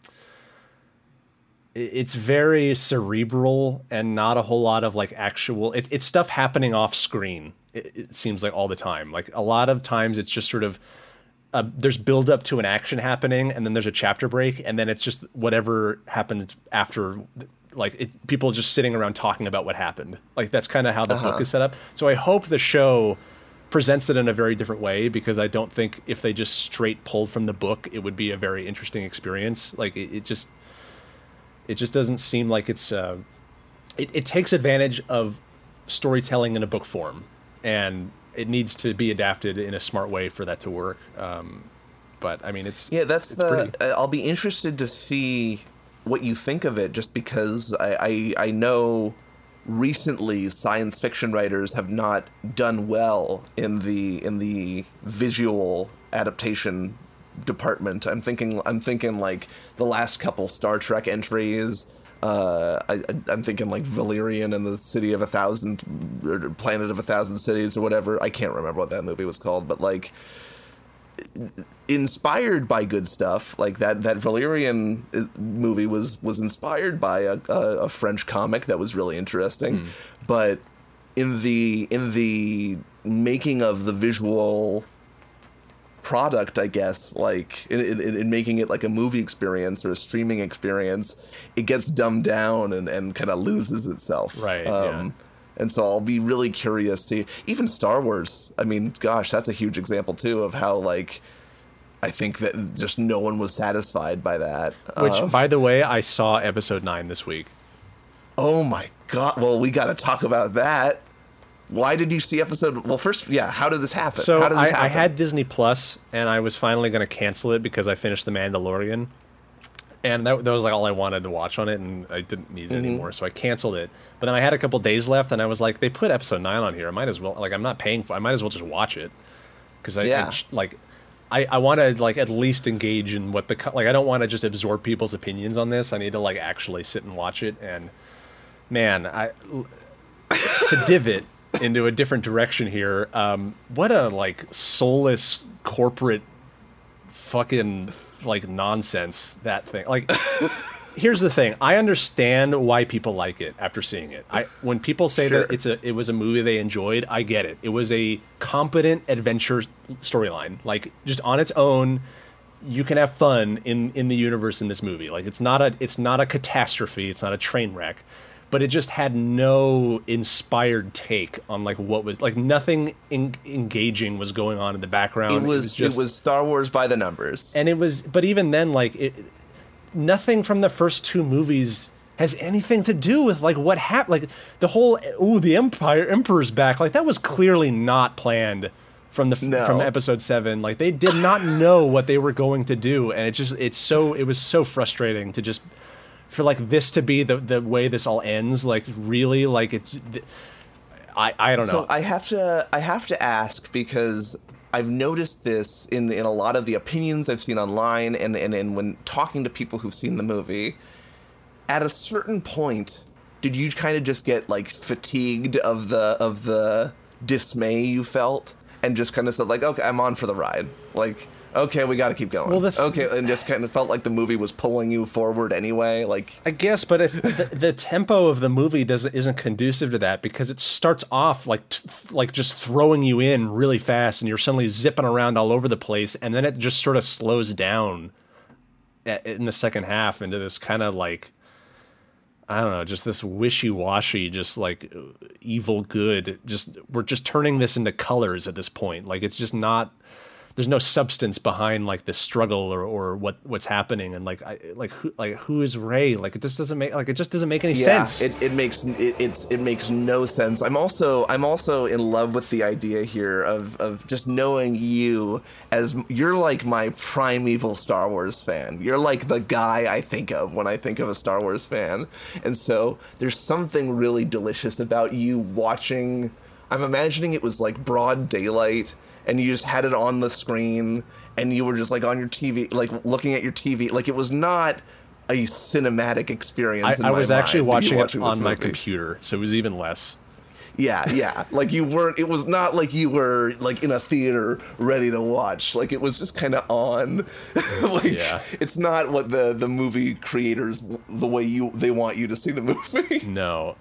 it's very cerebral and not a whole lot of like actual. It, it's stuff happening off screen. It, it seems like all the time. Like a lot of times, it's just sort of. Uh, there's build up to an action happening, and then there's a chapter break, and then it's just whatever happened after, like it, people just sitting around talking about what happened. Like that's kind of how the uh-huh. book is set up. So I hope the show presents it in a very different way, because I don't think if they just straight pulled from the book, it would be a very interesting experience. Like it, it just, it just doesn't seem like it's. Uh, it, it takes advantage of storytelling in a book form, and. It needs to be adapted in a smart way for that to work. Um, but I mean, it's, yeah, that's it's the, pretty... I'll be interested to see what you think of it, just because I, I, I know recently science fiction writers have not done well in the, in the visual adaptation department. I'm thinking, I'm thinking like the last couple Star Trek entries, Uh, I, I'm thinking like Valerian and the City of a Thousand, or Planet of a Thousand Cities, or whatever. I can't remember what that movie was called, but like inspired by good stuff. Like that that Valerian is, movie was was inspired by a, a, a French comic that was really interesting. Mm. But in the in the making of the visual product, I guess, like in, in, in making it like a movie experience or a streaming experience, it gets dumbed down and, and kind of loses itself. Right. Um, yeah. And so I'll be really curious to even Star Wars. I mean, gosh, that's a huge example, too, of how like I think that just no one was satisfied by that. Which, um, by the way, I saw episode nine this week. Oh, my God. Well, we got to talk about that. Why did you see episode... Well, first, yeah, how did this happen? So how did this I, happen? I had Disney Plus, and I was finally going to cancel it because I finished The Mandalorian. And that, that was like all I wanted to watch on it, and I didn't need it mm-hmm. anymore, so I canceled it. But then I had a couple days left, and I was like, they put episode nine on here. I might as well... Like, I'm not paying for it. I might as well just watch it. Because I, yeah. I, like, I, I want to, like, at least engage in what the... Like, I don't want to just absorb people's opinions on this. I need to, like, actually sit and watch it. And, man, I... to divot... into a different direction here. Um, what a like soulless corporate fucking like nonsense that thing. Like here's the thing. I understand why people like it after seeing it. I when people say sure. that it's a it was a movie they enjoyed, I get it. It was a competent adventure storyline. Like, just on its own, you can have fun in in the universe in this movie. Like, it's not a it's not a catastrophe, it's not a train wreck, but it just had no inspired take on like what was like nothing en- engaging was going on in the background. It was it was, just, it was Star Wars by the numbers. And it was but even then like it nothing from the first two movies has anything to do with like what happened. Like the whole ooh the Empire Emperor's back, like that was clearly not planned from the no. from episode seven. Like they did not know what they were going to do, and it just it's so it was so frustrating to just for like this to be the the way this all ends. Like really, like it's th- I I don't so know. I have to I have to ask because I've noticed this in, in a lot of the opinions I've seen online and, and, and when talking to people who've seen the movie. At a certain point, did you kind of just get like fatigued of the of the dismay you felt and just kind of said like, okay, I'm on for the ride. Like, okay, we got to keep going. Well, th- okay, and just kind of felt like the movie was pulling you forward anyway. Like I guess, but if the, the tempo of the movie doesn't isn't conducive to that because it starts off like t- like just throwing you in really fast, and you're suddenly zipping around all over the place, and then it just sort of slows down at, in the second half into this kind of like I don't know, just this wishy-washy, just like evil good. Just we're just turning this into colors at this point. Like it's just not. There's no substance behind like the struggle or, or what, what's happening, and like I, like who like who is Rey? Like it just doesn't make like it just doesn't make any yeah, sense. It it makes it it's it makes no sense. I'm also I'm also in love with the idea here of of just knowing you as you're like my primeval Star Wars fan. You're like the guy I think of when I think of a Star Wars fan, and so there's something really delicious about you watching. I'm imagining it was like broad daylight. And you just had it on the screen, and you were just like on your T V, like looking at your T V. Like it was not a cinematic experience. I, in I my was actually mind, watching, watching it on my computer, so it was even less. Yeah, yeah. Like you weren't. It was not like you were like in a theater ready to watch. Like it was just kind of on. like yeah. It's not what the the movie creators the way you they want you to see the movie. No.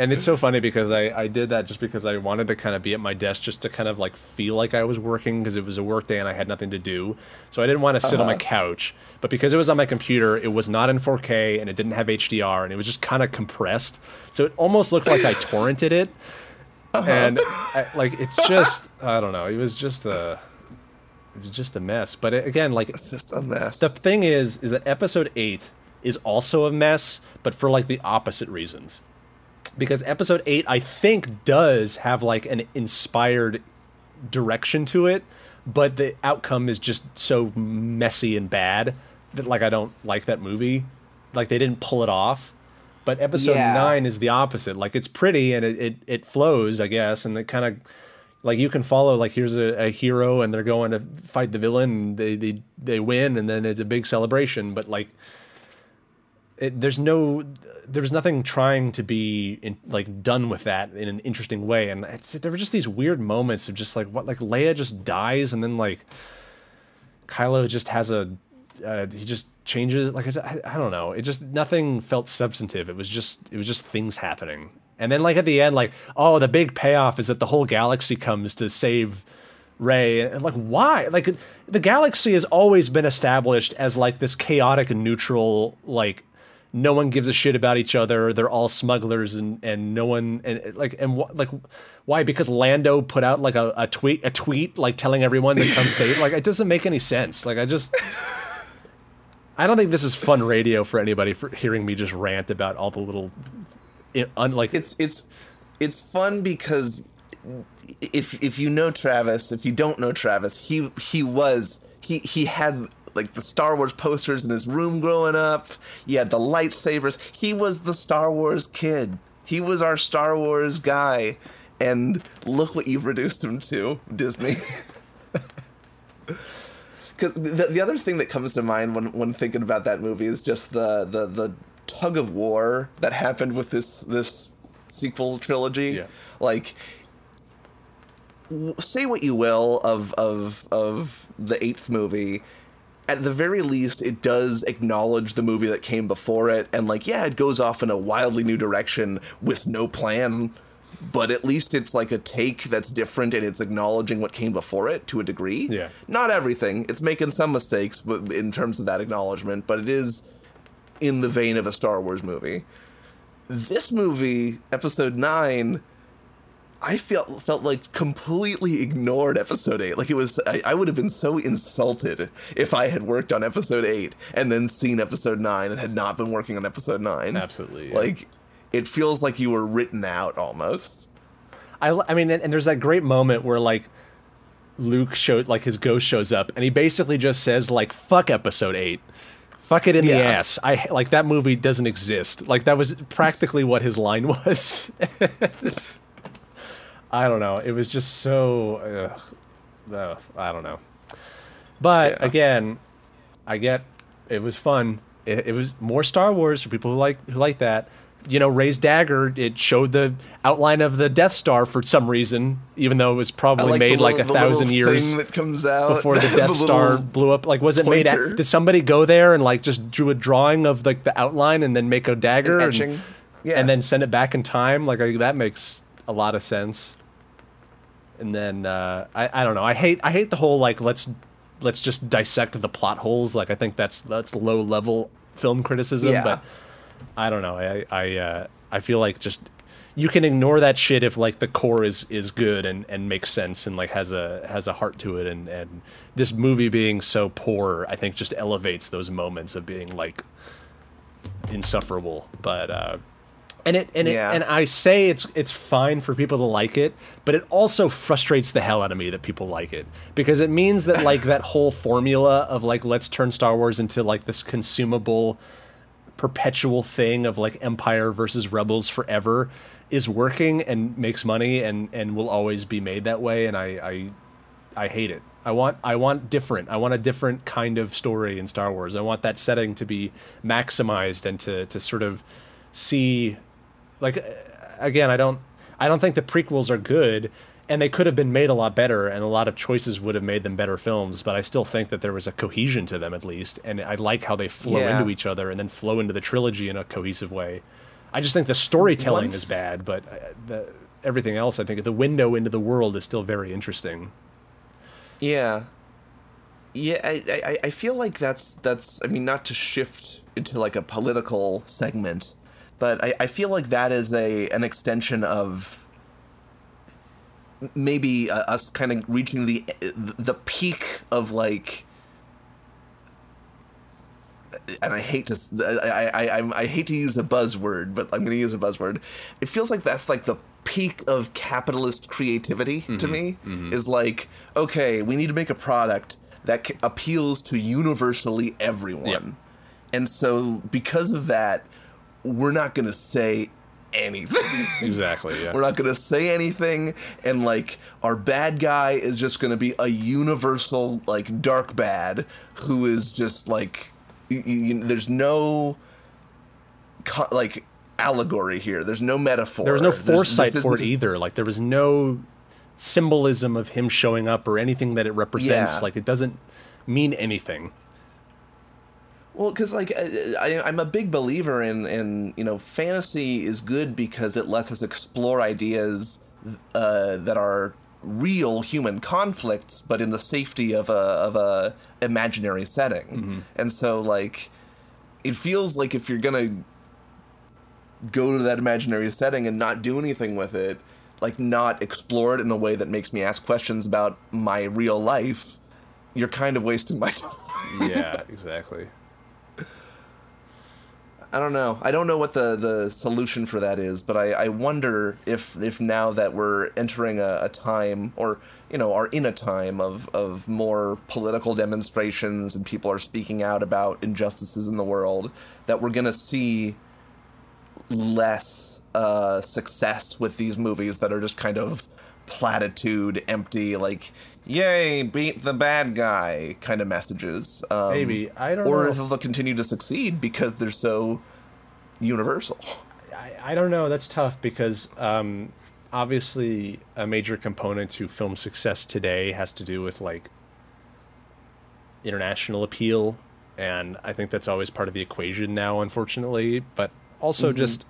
And it's so funny because I, I did that just because I wanted to kind of be at my desk just to kind of like feel like I was working because it was a work day and I had nothing to do. So I didn't want to sit uh-huh. on my couch. But because it was on my computer, it was not in four K and it didn't have H D R and it was just kind of compressed. So it almost looked like I torrented it. Uh-huh. And I, like it's just, I don't know, it was just a, it was just a mess. But it, again, like it's just a mess. The thing is, is that episode eight is also a mess, but for like the opposite reasons. Because episode eight, I think, does have like an inspired direction to it, but the outcome is just so messy and bad that like I don't like that movie. Like they didn't pull it off. But episode yeah. nine is the opposite. Like it's pretty and it, it, it flows, I guess, and it kind of like you can follow like here's a, a hero and they're going to fight the villain. And they they they win and then it's a big celebration. But like. It, there's no, there's nothing trying to be in, like done with that in an interesting way, and it's, there were just these weird moments of just like what, like Leia just dies, and then like Kylo just has a, uh, he just changes, like I, I don't know, it just nothing felt substantive. It was just, it was just things happening, and then like at the end, like oh the big payoff is that the whole galaxy comes to save Rey, and like why? Like the galaxy has always been established as like this chaotic and neutral like. No one gives a shit about each other. They're all smugglers, and, and no one and like and wh- like why? Because Lando put out like a, a tweet a tweet like telling everyone to come save. Like it doesn't make any sense. Like I just I don't think this is fun radio for anybody for hearing me just rant about all the little it, un, like it's it's it's fun because if if you know Travis, if you don't know Travis, he he was he he had. Like the Star Wars posters in his room growing up. You had the lightsabers. He was the Star Wars kid. He was our Star Wars guy. And look what you've reduced him to, Disney. Because the, the other thing that comes to mind when, when thinking about that movie is just the, the, the tug of war that happened with this, this sequel trilogy. Yeah. Like... Say what you will of of of the eighth movie. at the very least, it does acknowledge the movie that came before it. And like, yeah, it goes off in a wildly new direction with no plan, but at least it's like a take that's different and it's acknowledging what came before it to a degree. Yeah. Not everything. It's making some mistakes in terms of that acknowledgement, but it is in the vein of a Star Wars movie. This movie, episode nine, I felt felt like completely ignored episode eight. Like it was, I, I would have been so insulted if I had worked on episode eight and then seen episode nine and had not been working on episode nine. Absolutely. Yeah. Like it feels like you were written out almost. I, I mean, and, and there's that great moment where like Luke showed, like his ghost shows up and he basically just says like, fuck episode eight. Fuck it in yeah. the ass. I like that movie doesn't exist. Like that was practically what his line was. I don't know. It was just so, uh, uh, I don't know. But yeah. again, I get it was fun. It, it was more Star Wars for people who like who like that. You know, Rey's dagger, it showed the outline of the Death Star for some reason, even though it was probably like made little, like a thousand years that comes out before the Death the Star blew up. Like, was it pointer. made? At, did somebody go there and like just drew a drawing of like the outline and then make a dagger and, and, yeah. and then send it back in time? Like, like that makes a lot of sense. And then uh, I I don't know. I hate I hate the whole like let's let's just dissect the plot holes. Like I think that's that's low level film criticism. Yeah. But I don't know. I I uh, I feel like just you can ignore that shit if like the core is, is good and, and makes sense and like has a has a heart to it. And, and this movie being so poor, I think just elevates those moments of being like insufferable. But. Uh, And it and yeah. it and I say it's it's fine for people to like it, but it also frustrates the hell out of me that people like it because it means that like that whole formula of like let's turn Star Wars into like this consumable, perpetual thing of like Empire versus Rebels forever is working and makes money and, and will always be made that way. And I, I I hate it. I want I want different. I want a different kind of story in Star Wars. I want that setting to be maximized and to to sort of see. Like, again, I don't I don't think the prequels are good, and they could have been made a lot better, and a lot of choices would have made them better films, but I still think that there was a cohesion to them at least, and I like how they flow yeah. into each other and then flow into the trilogy in a cohesive way. I just think the storytelling One... is bad, but the, everything else, I think, the window into the world is still very interesting. Yeah. Yeah, I, I, I feel like that's that's, I mean, not to shift into like a political segment, but I, I feel like that is a an extension of maybe uh, us kind of reaching the the peak of like, and I hate to I I I, I hate to use a buzzword, but I'm going to use a buzzword. It feels like that's like the peak of capitalist creativity mm-hmm, to me. Mm-hmm. Is like, okay, we need to make a product that c- appeals to universally everyone, yeah. and so because of that. We're not going to say anything. Exactly, yeah. We're not going to say anything, and, like, our bad guy is just going to be a universal, like, dark bad who is just, like, you, you, there's no, co- like, allegory here. There's no metaphor. There was no foresight for it either. Like, there was no symbolism of him showing up or anything that it represents. Yeah. Like, it doesn't mean anything. Well, because like I, I'm a big believer in, in, you know, fantasy is good because it lets us explore ideas uh, that are real human conflicts, but in the safety of a of a imaginary setting. Mm-hmm. And so, like, it feels like if you're gonna go to that imaginary setting and not do anything with it, like not explore it in a way that makes me ask questions about my real life, you're kind of wasting my time. Yeah, exactly. I don't know. I don't know what the, the solution for that is, but I, I wonder if if now that we're entering a, a time or, you know, are in a time of, of more political demonstrations and people are speaking out about injustices in the world, that we're going to see less uh, success with these movies that are just kind of platitude, empty, like, yay, beat the bad guy kind of messages. Um, Maybe. I don't or know. Or if they'll continue to succeed because they're so universal. I, I don't know. That's tough because um, obviously a major component to film success today has to do with like international appeal, and I think that's always part of the equation now, unfortunately. But also mm-hmm. just,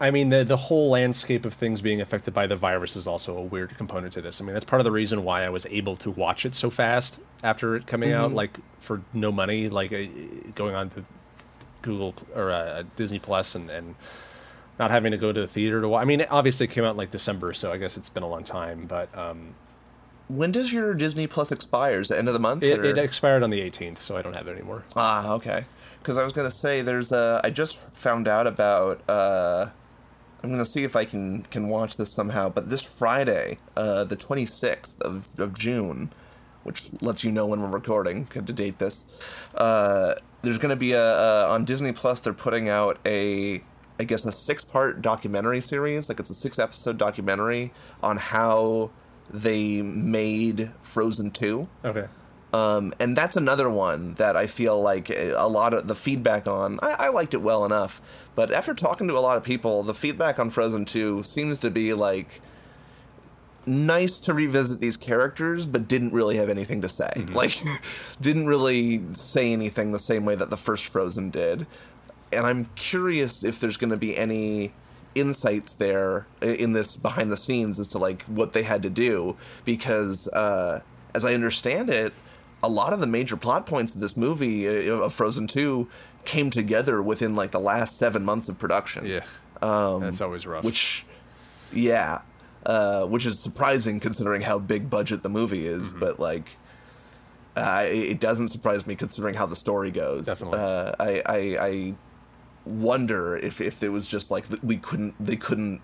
I mean, the the whole landscape of things being affected by the virus is also a weird component to this. I mean, that's part of the reason why I was able to watch it so fast after it coming mm-hmm. out, like, for no money, like, uh, going on to Google or uh, Disney Plus and, and not having to go to the theater to watch. I mean, it obviously came out in, like, December, so I guess it's been a long time, but... Um, when does your Disney Plus expire? Is it the end of the month? It, it expired on the eighteenth, so I don't have it anymore. Ah, okay. Because I was going to say, there's a... I just found out about... Uh, I'm going to see if I can, can watch this somehow, but this Friday, uh, the twenty-sixth of, of June, which lets you know when we're recording, good to date this, uh, there's going to be a... Uh, on Disney Plus, they're putting out a... I guess a six-part documentary series, like it's a six-episode documentary on how they made Frozen two. Okay. Um, and that's another one that I feel like a lot of the feedback on, I, I liked it well enough, but after talking to a lot of people, the feedback on Frozen two seems to be like, nice to revisit these characters, but didn't really have anything to say. Mm-hmm. Like, didn't really say anything the same way that the first Frozen did. And I'm curious if there's going to be any insights there in this behind the scenes as to, like, what they had to do. Because, uh, as I understand it, a lot of the major plot points of this movie, uh, of Frozen two, came together within, like, the last seven months of production. Yeah, um, that's always rough. Which, yeah, uh, which is surprising considering how big budget the movie is, mm-hmm. but, like... Uh, it doesn't surprise me considering how the story goes. Definitely. Uh, I, I I wonder if, if it was just like we couldn't they couldn't.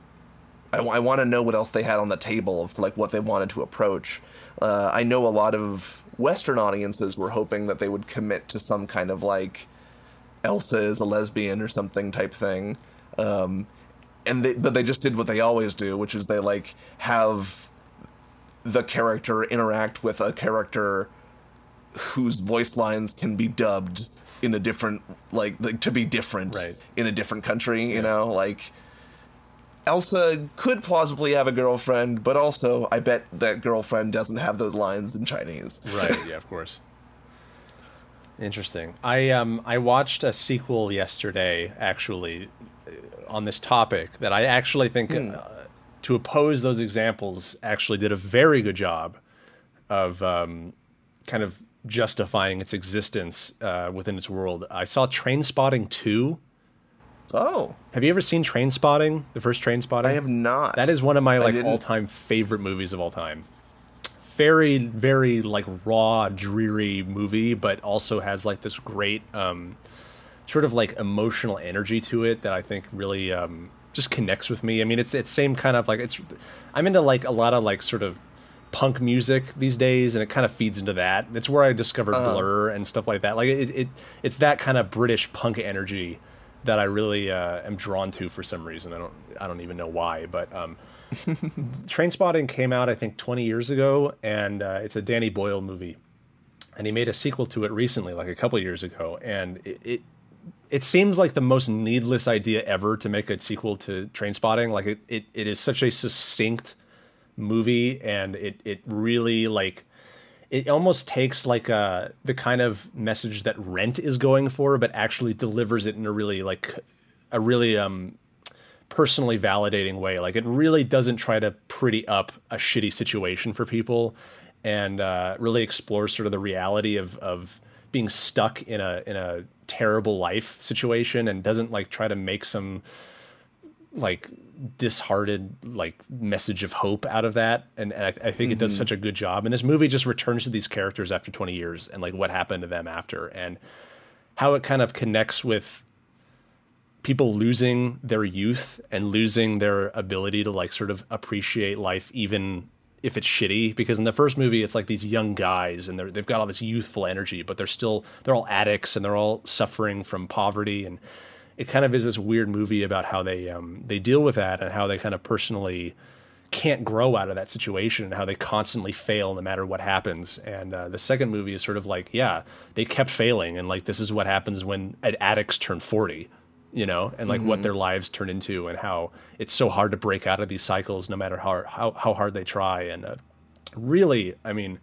I, I want to know what else they had on the table for like what they wanted to approach. Uh, I know a lot of Western audiences were hoping that they would commit to some kind of like Elsa is a lesbian or something type thing, um, and they, but they just did what they always do, which is they like have the character interact with a character whose voice lines can be dubbed in a different, like, like to be different right. in a different country, you yeah. know? Like, Elsa could plausibly have a girlfriend, but also I bet that girlfriend doesn't have those lines in Chinese. Right, yeah, of course. Interesting. I um I watched a sequel yesterday, actually, on this topic that I actually think, hmm. uh, to oppose those examples, actually did a very good job of um kind of justifying its existence uh, within its world. I saw Trainspotting two. Oh. Have you ever seen Trainspotting? The first Trainspotting? I have not. That is one of my like all-time favorite movies of all time. Very, very like raw, dreary movie, but also has like this great um, sort of like emotional energy to it that I think really um, just connects with me. I mean, it's it's same kind of like it's. I'm into like a lot of like sort of punk music these days, and it kind of feeds into that. It's where I discovered uh, Blur and stuff like that. Like it, it, it's that kind of British punk energy that I really uh, am drawn to for some reason. I don't, I don't even know why. But um, Trainspotting came out, I think, twenty years ago, and uh, it's a Danny Boyle movie, and he made a sequel to it recently, like a couple years ago, and it, it, it seems like the most needless idea ever to make a sequel to Trainspotting. Like it, it, it is such a succinct movie, and it it really like it almost takes like uh the kind of message that Rent is going for, but actually delivers it in a really like a really um personally validating way. Like it really doesn't try to pretty up a shitty situation for people, and uh really explores sort of the reality of of being stuck in a in a terrible life situation, and doesn't like try to make some like disheartened like message of hope out of that, and, and I, I think mm-hmm. it does such a good job. And this movie just returns to these characters after twenty years and like what happened to them after, and how it kind of connects with people losing their youth and losing their ability to like sort of appreciate life, even if it's shitty. Because in the first movie, it's like these young guys, and they're, they've got all this youthful energy, but they're still they're all addicts, and they're all suffering from poverty. And it kind of is this weird movie about how they um, they deal with that, and how they kind of personally can't grow out of that situation, and how they constantly fail no matter what happens. And uh, the second movie is sort of like, yeah, they kept failing, and like this is what happens when addicts turn forty, you know, and like mm-hmm. what their lives turn into, and how it's so hard to break out of these cycles no matter how how, how hard they try. And uh, really, I mean,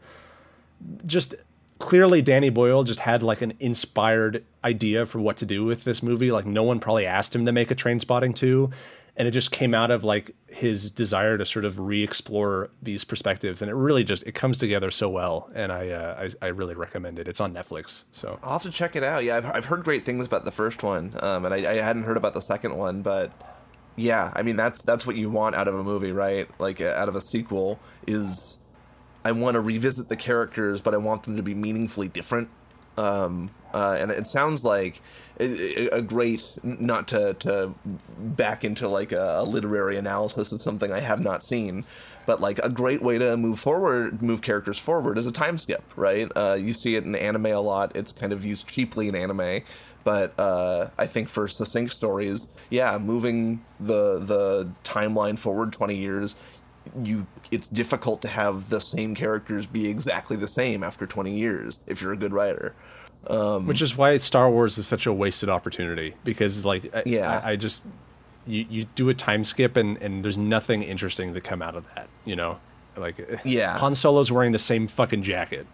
just clearly Danny Boyle just had like an inspired idea for what to do with this movie. Like no one probably asked him to make a Trainspotting two. And it just came out of like his desire to sort of re-explore these perspectives, and it really just it comes together so well. And I, uh, I I really recommend it. It's on Netflix, so I'll have to check it out. Yeah, I've I've heard great things about the first one, um, and I, I hadn't heard about the second one. But yeah, I mean that's that's what you want out of a movie, right? Like uh, out of a sequel is I want to revisit the characters, but I want them to be meaningfully different. Um, uh, and it sounds like a, a great, not to, to back into like a, a literary analysis of something I have not seen, but like a great way to move forward, move characters forward is a time skip, right? Uh, you see it in anime a lot. It's kind of used cheaply in anime, but uh, I think for succinct stories, yeah, moving the the timeline forward twenty years, you it's difficult to have the same characters be exactly the same after twenty years if you're a good writer, um which is why Star Wars is such a wasted opportunity, because like I, yeah I, I just you you do a time skip and and there's nothing interesting to come out of that, you know, like yeah Han Solo's wearing the same fucking jacket.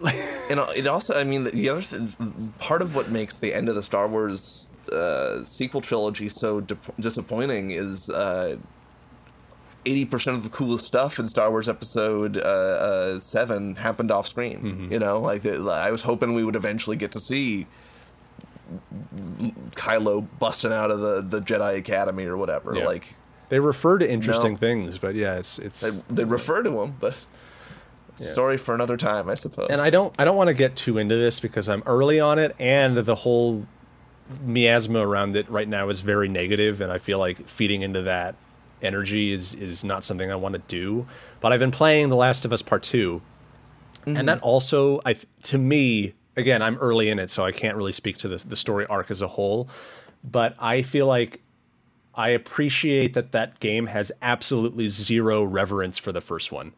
And it also, I mean, the other th- part of what makes the end of the Star Wars uh sequel trilogy so di- disappointing is uh eighty percent of the coolest stuff in Star Wars Episode uh, uh, seven happened off screen. Mm-hmm. You know, like the, I was hoping we would eventually get to see Kylo busting out of the, the Jedi Academy or whatever. Yeah. Like they refer to interesting you know, things, but yeah, it's it's they, they refer to them, but yeah. Story for another time, I suppose. And I don't I don't want to get too into this because I'm early on it, and the whole miasma around it right now is very negative, and I feel like feeding into that energy is is not something I want to do, but I've been playing The Last of Us Part Two, mm-hmm. and that also, I to me, again, I'm early in it, so I can't really speak to the the story arc as a whole, but I feel like I appreciate that that game has absolutely zero reverence for the first one.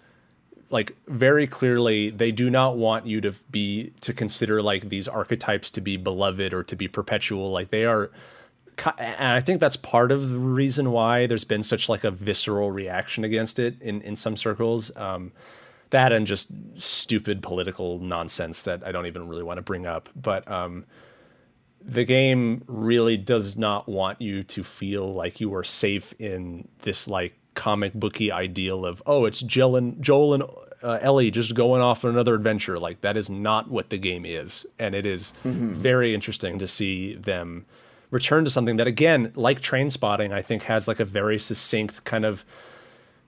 Like very clearly, they do not want you to be to consider like these archetypes to be beloved or to be perpetual. Like they are. And I think that's part of the reason why there's been such like a visceral reaction against it in, in some circles. Um, that and just stupid political nonsense that I don't even really want to bring up. But um, the game really does not want you to feel like you are safe in this like comic booky ideal of, oh, it's Jill and, Joel and uh, Ellie just going off on another adventure. Like that is not what the game is. And it is mm-hmm. very interesting to see them return to something that, again, like Trainspotting, I think has like a very succinct kind of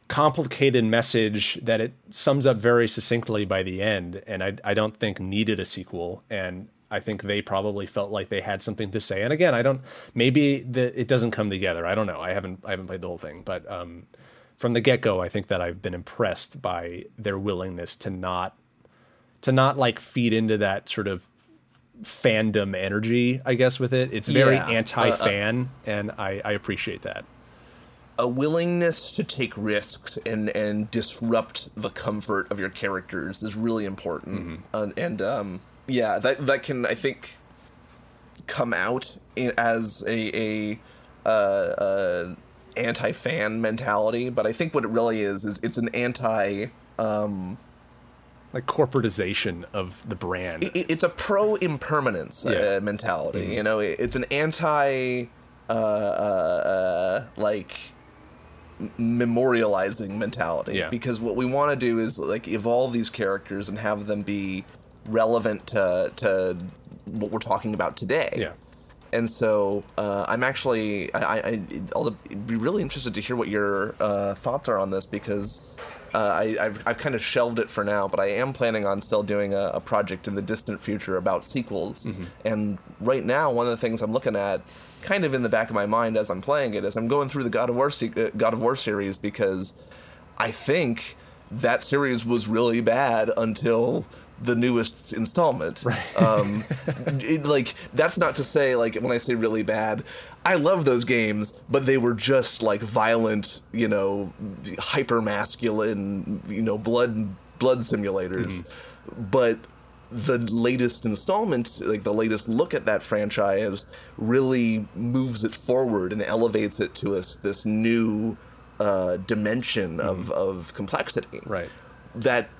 complicated message that it sums up very succinctly by the end. And I, I don't think needed a sequel. And I think they probably felt like they had something to say. And again, I don't, maybe the, it doesn't come together. I don't know. I haven't, I haven't played the whole thing, but um, from the get-go, I think that I've been impressed by their willingness to not, to not like feed into that sort of fandom energy, I guess, with it. It's very yeah. anti-fan, uh, uh, and I, I appreciate that. A willingness to take risks and, and disrupt the comfort of your characters is really important. Mm-hmm. Uh, and, um, yeah, that that can, I think, come out in, as a, a uh, uh, anti-fan mentality, but I think what it really is, is it's an anti... Um, like corporatization of the brand. It, it's a pro-impermanence yeah. uh, mentality. Mm-hmm. You know, it, it's an anti, uh, uh, like, memorializing mentality. Yeah. Because what we want to do is, like, evolve these characters and have them be relevant to, to what we're talking about today. Yeah. And so uh, I'm actually, I, I, I'll be really interested to hear what your uh, thoughts are on this, because... Uh, I, I've, I've kind of shelved it for now, but I am planning on still doing a, a project in the distant future about sequels. Mm-hmm. And right now, one of the things I'm looking at, kind of in the back of my mind as I'm playing it, is I'm going through the God of War se- God of War series, because I think that series was really bad until the newest installment. Right. Um, it, like that's not to say, like when I say really bad, I love those games, but they were just like violent, you know, hyper masculine, you know, blood blood simulators. Mm-hmm. But the latest installment, like the latest look at that franchise, really moves it forward and elevates it to us this new uh, dimension mm-hmm. of of complexity. Right. That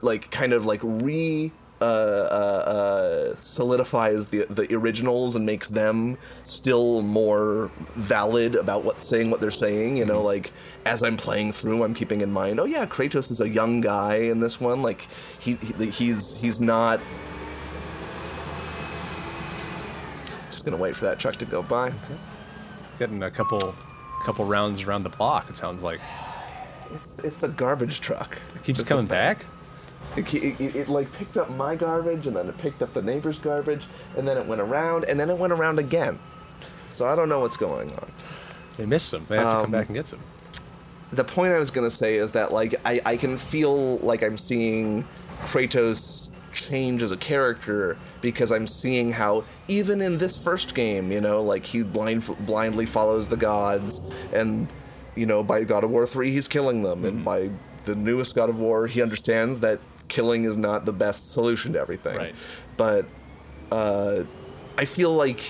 like kind of like re uh, uh, uh, solidifies the the originals and makes them still more valid about what saying what they're saying. You know, like as I'm playing through, I'm keeping in mind, oh yeah, Kratos is a young guy in this one. Like he, he he's he's not. Just gonna wait for that truck to go by. Okay. Getting a couple, couple rounds around the block. It sounds like. It's it's the garbage truck. It keeps That's coming back. It, it, it, it like picked up my garbage, and then it picked up the neighbor's garbage, and then it went around, and then it went around again. So I don't know what's going on. They missed some. They have um, to come back and get some. The point I was gonna say is that like I I can feel like I'm seeing Kratos change as a character, because I'm seeing how even in this first game, you know, like he blind blindly follows the gods, and you know, by God of War three he's killing them, mm-hmm. and by the newest God of War he understands that killing is not the best solution to everything. Right. But uh, I feel like,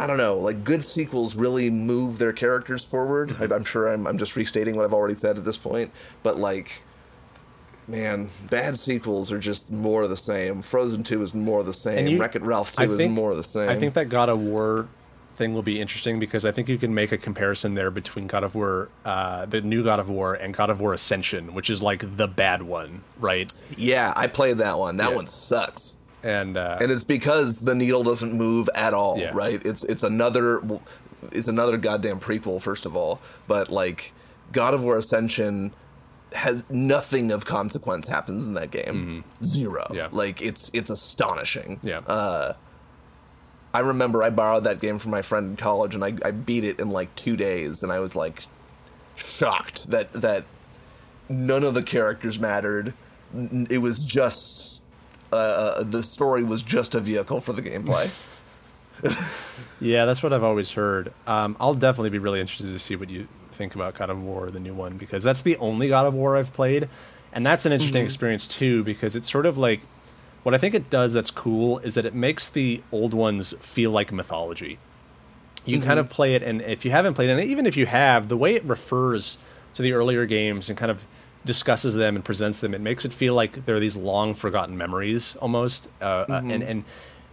I don't know, like good sequels really move their characters forward. Mm-hmm. I, I'm sure I'm, I'm just restating what I've already said at this point, but like, man, bad sequels are just more of the same. Frozen two is more of the same. Wreck-It Ralph two is more of the same. I think that God of War thing will be interesting, because I think you can make a comparison there between God of War, uh, the new God of War, and God of War Ascension, which is like the bad one, right? Yeah, I played that one. That yeah. one sucks. And uh, and it's because the needle doesn't move at all, yeah. right? It's it's another it's another goddamn prequel, first of all. But like God of War Ascension has nothing of consequence happens in that game. Mm-hmm. Zero. Yeah. Like it's it's astonishing. Yeah. Uh, I remember I borrowed that game from my friend in college, and I, I beat it in like two days, and I was like shocked that that none of the characters mattered. It was just uh, the story was just a vehicle for the gameplay. Yeah, that's what I've always heard. Um, I'll definitely be really interested to see what you think about God of War, the new one, because that's the only God of War I've played, and that's an interesting mm-hmm. experience too, because it's sort of like, what I think it does that's cool is that it makes the old ones feel like mythology. You mm-hmm. kind of play it, and if you haven't played it, and even if you have, the way it refers to the earlier games and kind of discusses them and presents them, it makes it feel like there are these long forgotten memories almost, uh, mm-hmm. uh, and and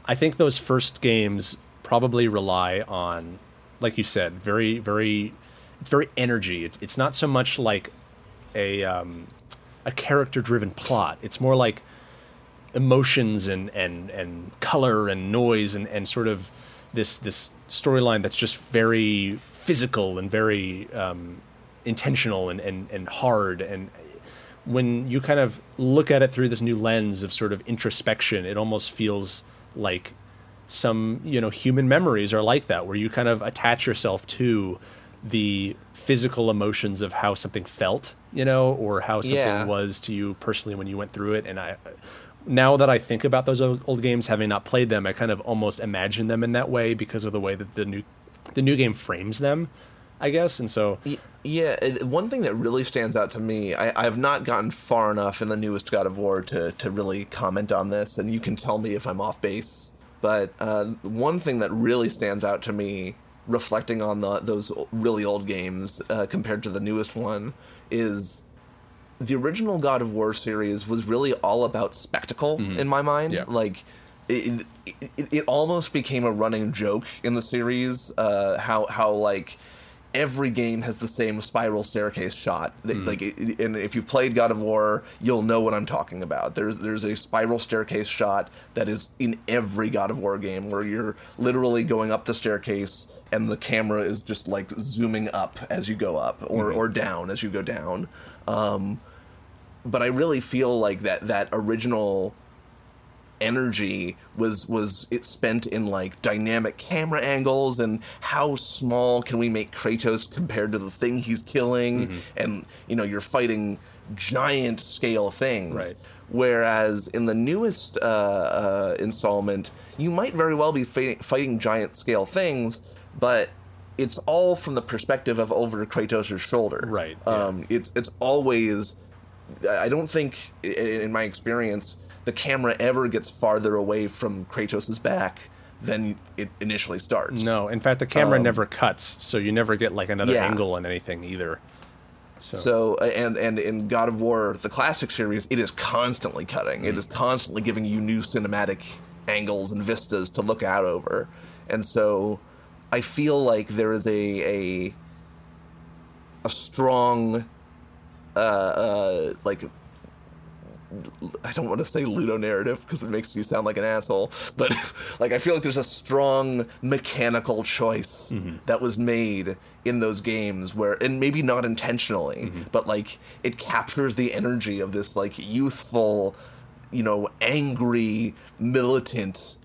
I think those first games probably rely on, like you said, very very it's very energy. It's it's not so much like a um, a character-driven plot. It's more like emotions and and, and color and noise and, and sort of this this storyline that's just very physical and very um, intentional and, and, and hard. And when you kind of look at it through this new lens of sort of introspection, it almost feels like some, you know, human memories are like that, where you kind of attach yourself to the physical emotions of how something felt, you know, or how something yeah. was to you personally when you went through it. And I, now that I think about those old, old games, having not played them, I kind of almost imagine them in that way because of the way that the new, the new game frames them, I guess. And so, yeah, one thing that really stands out to me, I, I've not gotten far enough in the newest God of War to to really comment on this, and you can tell me if I'm off base. But uh, one thing that really stands out to me, reflecting on the, those really old games uh, compared to the newest one, is the original God of War series was really all about spectacle mm-hmm. in my mind. Yeah. Like it, it, it almost became a running joke in the series uh, how how like every game has the same spiral staircase shot. Mm-hmm. Like, it, and if you've played God of War, you'll know what I'm talking about. There's there's a spiral staircase shot that is in every God of War game, where you're literally going up the staircase, and the camera is just like zooming up as you go up, or, mm-hmm. or down as you go down. Um, but I really feel like that that original energy was was it spent in like dynamic camera angles, and how small can we make Kratos compared to the thing he's killing, mm-hmm. and you know, you're fighting giant scale things. Right. Whereas in the newest uh, uh, installment, you might very well be fighting, fighting giant scale things, but it's all from the perspective of over Kratos' shoulder. Right. Yeah. Um, it's it's always, I don't think, in my experience, the camera ever gets farther away from Kratos' back than it initially starts. No, in fact, the camera um, never cuts, so you never get like another yeah. angle on anything either. So, so and, and in God of War, the classic series, it is constantly cutting. Mm-hmm. It is constantly giving you new cinematic angles and vistas to look out over. And so I feel like there is a a, a strong, uh, uh, like, I don't want to say ludonarrative because it makes me sound like an asshole, but like I feel like there's a strong mechanical choice mm-hmm. that was made in those games where, and maybe not intentionally, mm-hmm. but like it captures the energy of this like youthful, you know, angry, militant,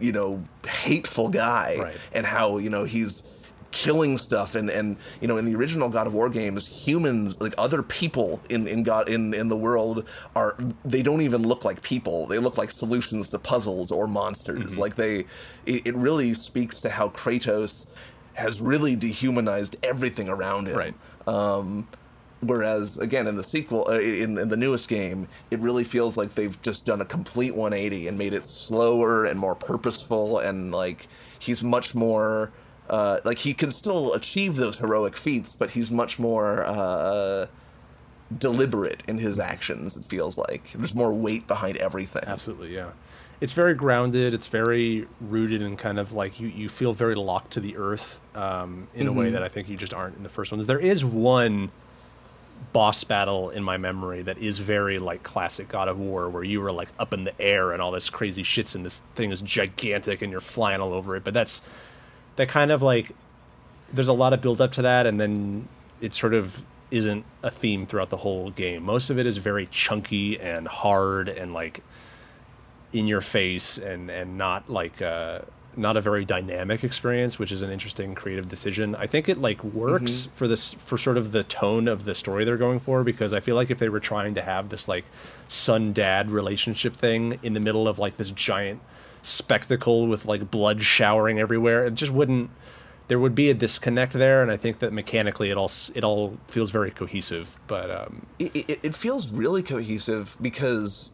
you know, hateful guy, right. and how, you know, he's killing stuff, and, and you know, in the original God of War games, humans, like other people in in God in, in the world, are, they don't even look like people. They look like solutions to puzzles or monsters. Mm-hmm. Like they, it, it really speaks to how Kratos has really dehumanized everything around him. Right. Um, whereas again in the sequel, uh, in, in the newest game, it really feels like they've just done a complete one eighty and made it slower and more purposeful, and like he's much more. Uh, like, he can still achieve those heroic feats, but he's much more uh, deliberate in his actions, it feels like. There's more weight behind everything. Absolutely, yeah. It's very grounded. It's very rooted in kind of, like, you, you feel very locked to the earth um, in mm-hmm. a way that I think you just aren't in the first ones. There is one boss battle in my memory that is very, like, classic God of War, where you were, like, up in the air and all this crazy shit's, and this thing is gigantic and you're flying all over it, but that's... that kind of like, there's a lot of build up to that, and then it sort of isn't a theme throughout the whole game. Most of it is very chunky and hard and like in your face, and, and not like uh, not a very dynamic experience, which is an interesting creative decision. I think it like works mm-hmm. for this, for sort of the tone of the story they're going for, because I feel like if they were trying to have this like son dad relationship thing in the middle of like this giant spectacle with like blood showering everywhere, it just wouldn't, there would be a disconnect there, and I think that mechanically it all it all feels very cohesive. But um it, it feels really cohesive because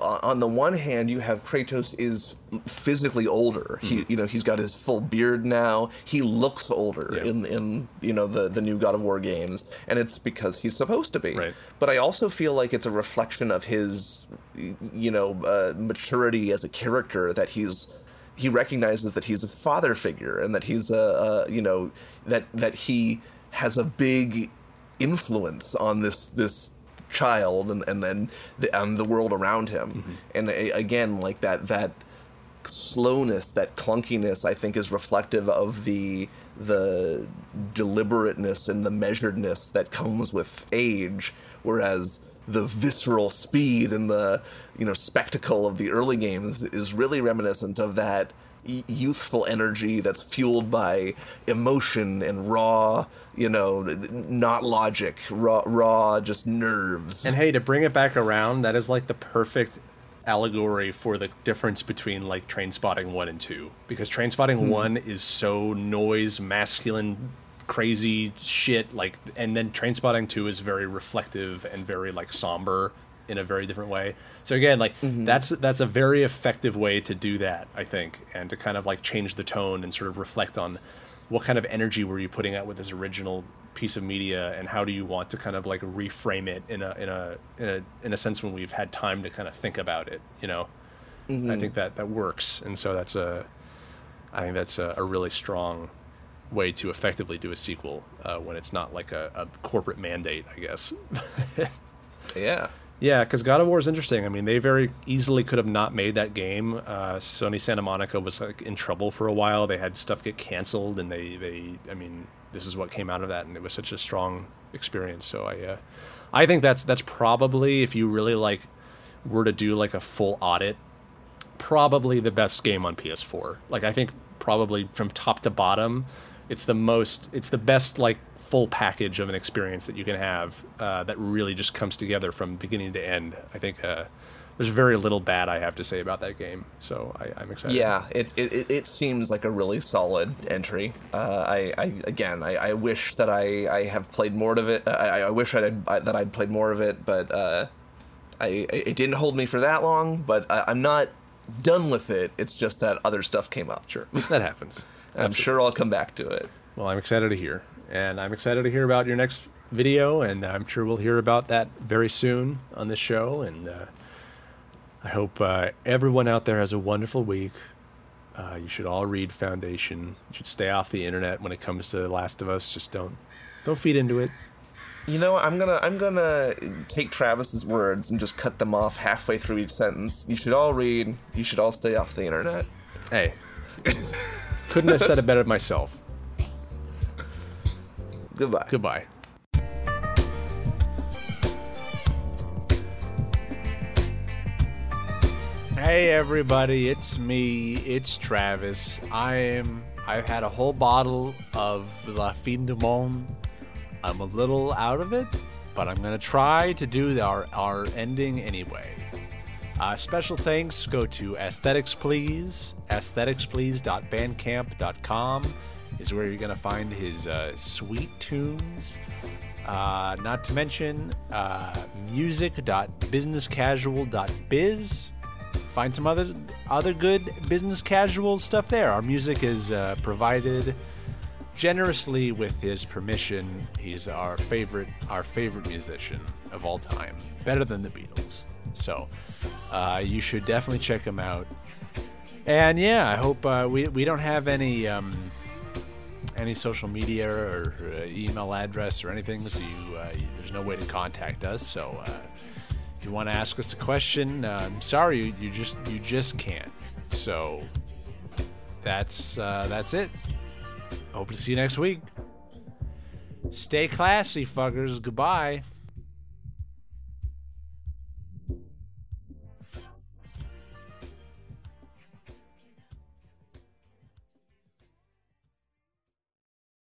on the one hand you have Kratos is physically older, mm-hmm. he, you know, he's got his full beard now, he looks older yeah. in in you know the the new God of War games, and it's because he's supposed to be right. But I also feel like it's a reflection of his you know uh, maturity as a character, that he's he recognizes that he's a father figure, and that he's a, a you know that that he has a big influence on this this child and and then the, um, the world around him, mm-hmm. and a, again like that that slowness, that clunkiness, I think is reflective of the the deliberateness and the measuredness that comes with age, whereas the visceral speed and the you know spectacle of the early games is really reminiscent of that youthful energy that's fueled by emotion and raw, you know, not logic, raw, raw, just nerves. And hey, to bring it back around, that is like the perfect allegory for the difference between like Trainspotting one and two, because Trainspotting hmm. one is so noise, masculine, crazy shit, like, and then Trainspotting two is very reflective and very like somber in a very different way. So again, like mm-hmm. that's that's a very effective way to do that, I think, and to kind of like change the tone and sort of reflect on what kind of energy were you putting out with this original piece of media, and how do you want to kind of like reframe it in a in a in a in a sense when we've had time to kind of think about it, you know. Mm-hmm. I think that that works, and so that's a I think that's a, a really strong way to effectively do a sequel uh, when it's not like a, a corporate mandate, I guess. yeah. Yeah, because God of War is interesting. I mean, they very easily could have not made that game. Uh, Sony Santa Monica was like in trouble for a while. They had stuff get canceled, and they, they, I mean, this is what came out of that, and it was such a strong experience. So I, uh, I think that's that's probably, if you really like, were to do like a full audit, probably the best game on P S four. Like I think probably from top to bottom, it's the most, it's the best like. Full package of an experience that you can have uh, that really just comes together from beginning to end. I think uh, there's very little bad I have to say about that game, so I, I'm excited. Yeah, it, it it seems like a really solid entry. Uh, I, I again, I, I wish that I, I have played more of it. I, I wish I'd, I that I'd played more of it, but uh, I it didn't hold me for that long. But I, I'm not done with it. It's just that other stuff came up. Sure, that happens. I'm Absolutely. Sure I'll come back to it. Well, I'm excited to hear. And I'm excited to hear about your next video, and I'm sure we'll hear about that very soon on the show. And uh, I hope uh, everyone out there has a wonderful week. Uh, you should all read Foundation. You should stay off the internet when it comes to The Last of Us. Just don't don't feed into it. You know, I'm gonna I'm gonna take Travis's words and just cut them off halfway through each sentence. You should all read. You should all stay off the internet. Hey, couldn't have said it better myself. Goodbye. Goodbye. Hey everybody, it's me, it's Travis. I am, I've had a whole bottle of La Fin du Monde. I'm a little out of it, but I'm gonna try to do our, our ending anyway. Uh, special thanks go to Aesthetics Please. aesthetics please dot bandcamp dot com is where you're gonna find his uh, sweet tunes. Uh, not to mention uh, music dot business casual dot biz. Find some other other good business casual stuff there. Our music is uh, provided generously with his permission. He's our favorite our favorite musician of all time, better than the Beatles. So uh, you should definitely check him out. And yeah, I hope uh, we we don't have any um, any social media or uh, email address or anything, so you, uh, you, there's no way to contact us. So. Uh, If you want to ask us a question, uh, I'm sorry, you, you just you just can't. So that's uh, that's it. Hope to see you next week. Stay classy, fuckers. Goodbye.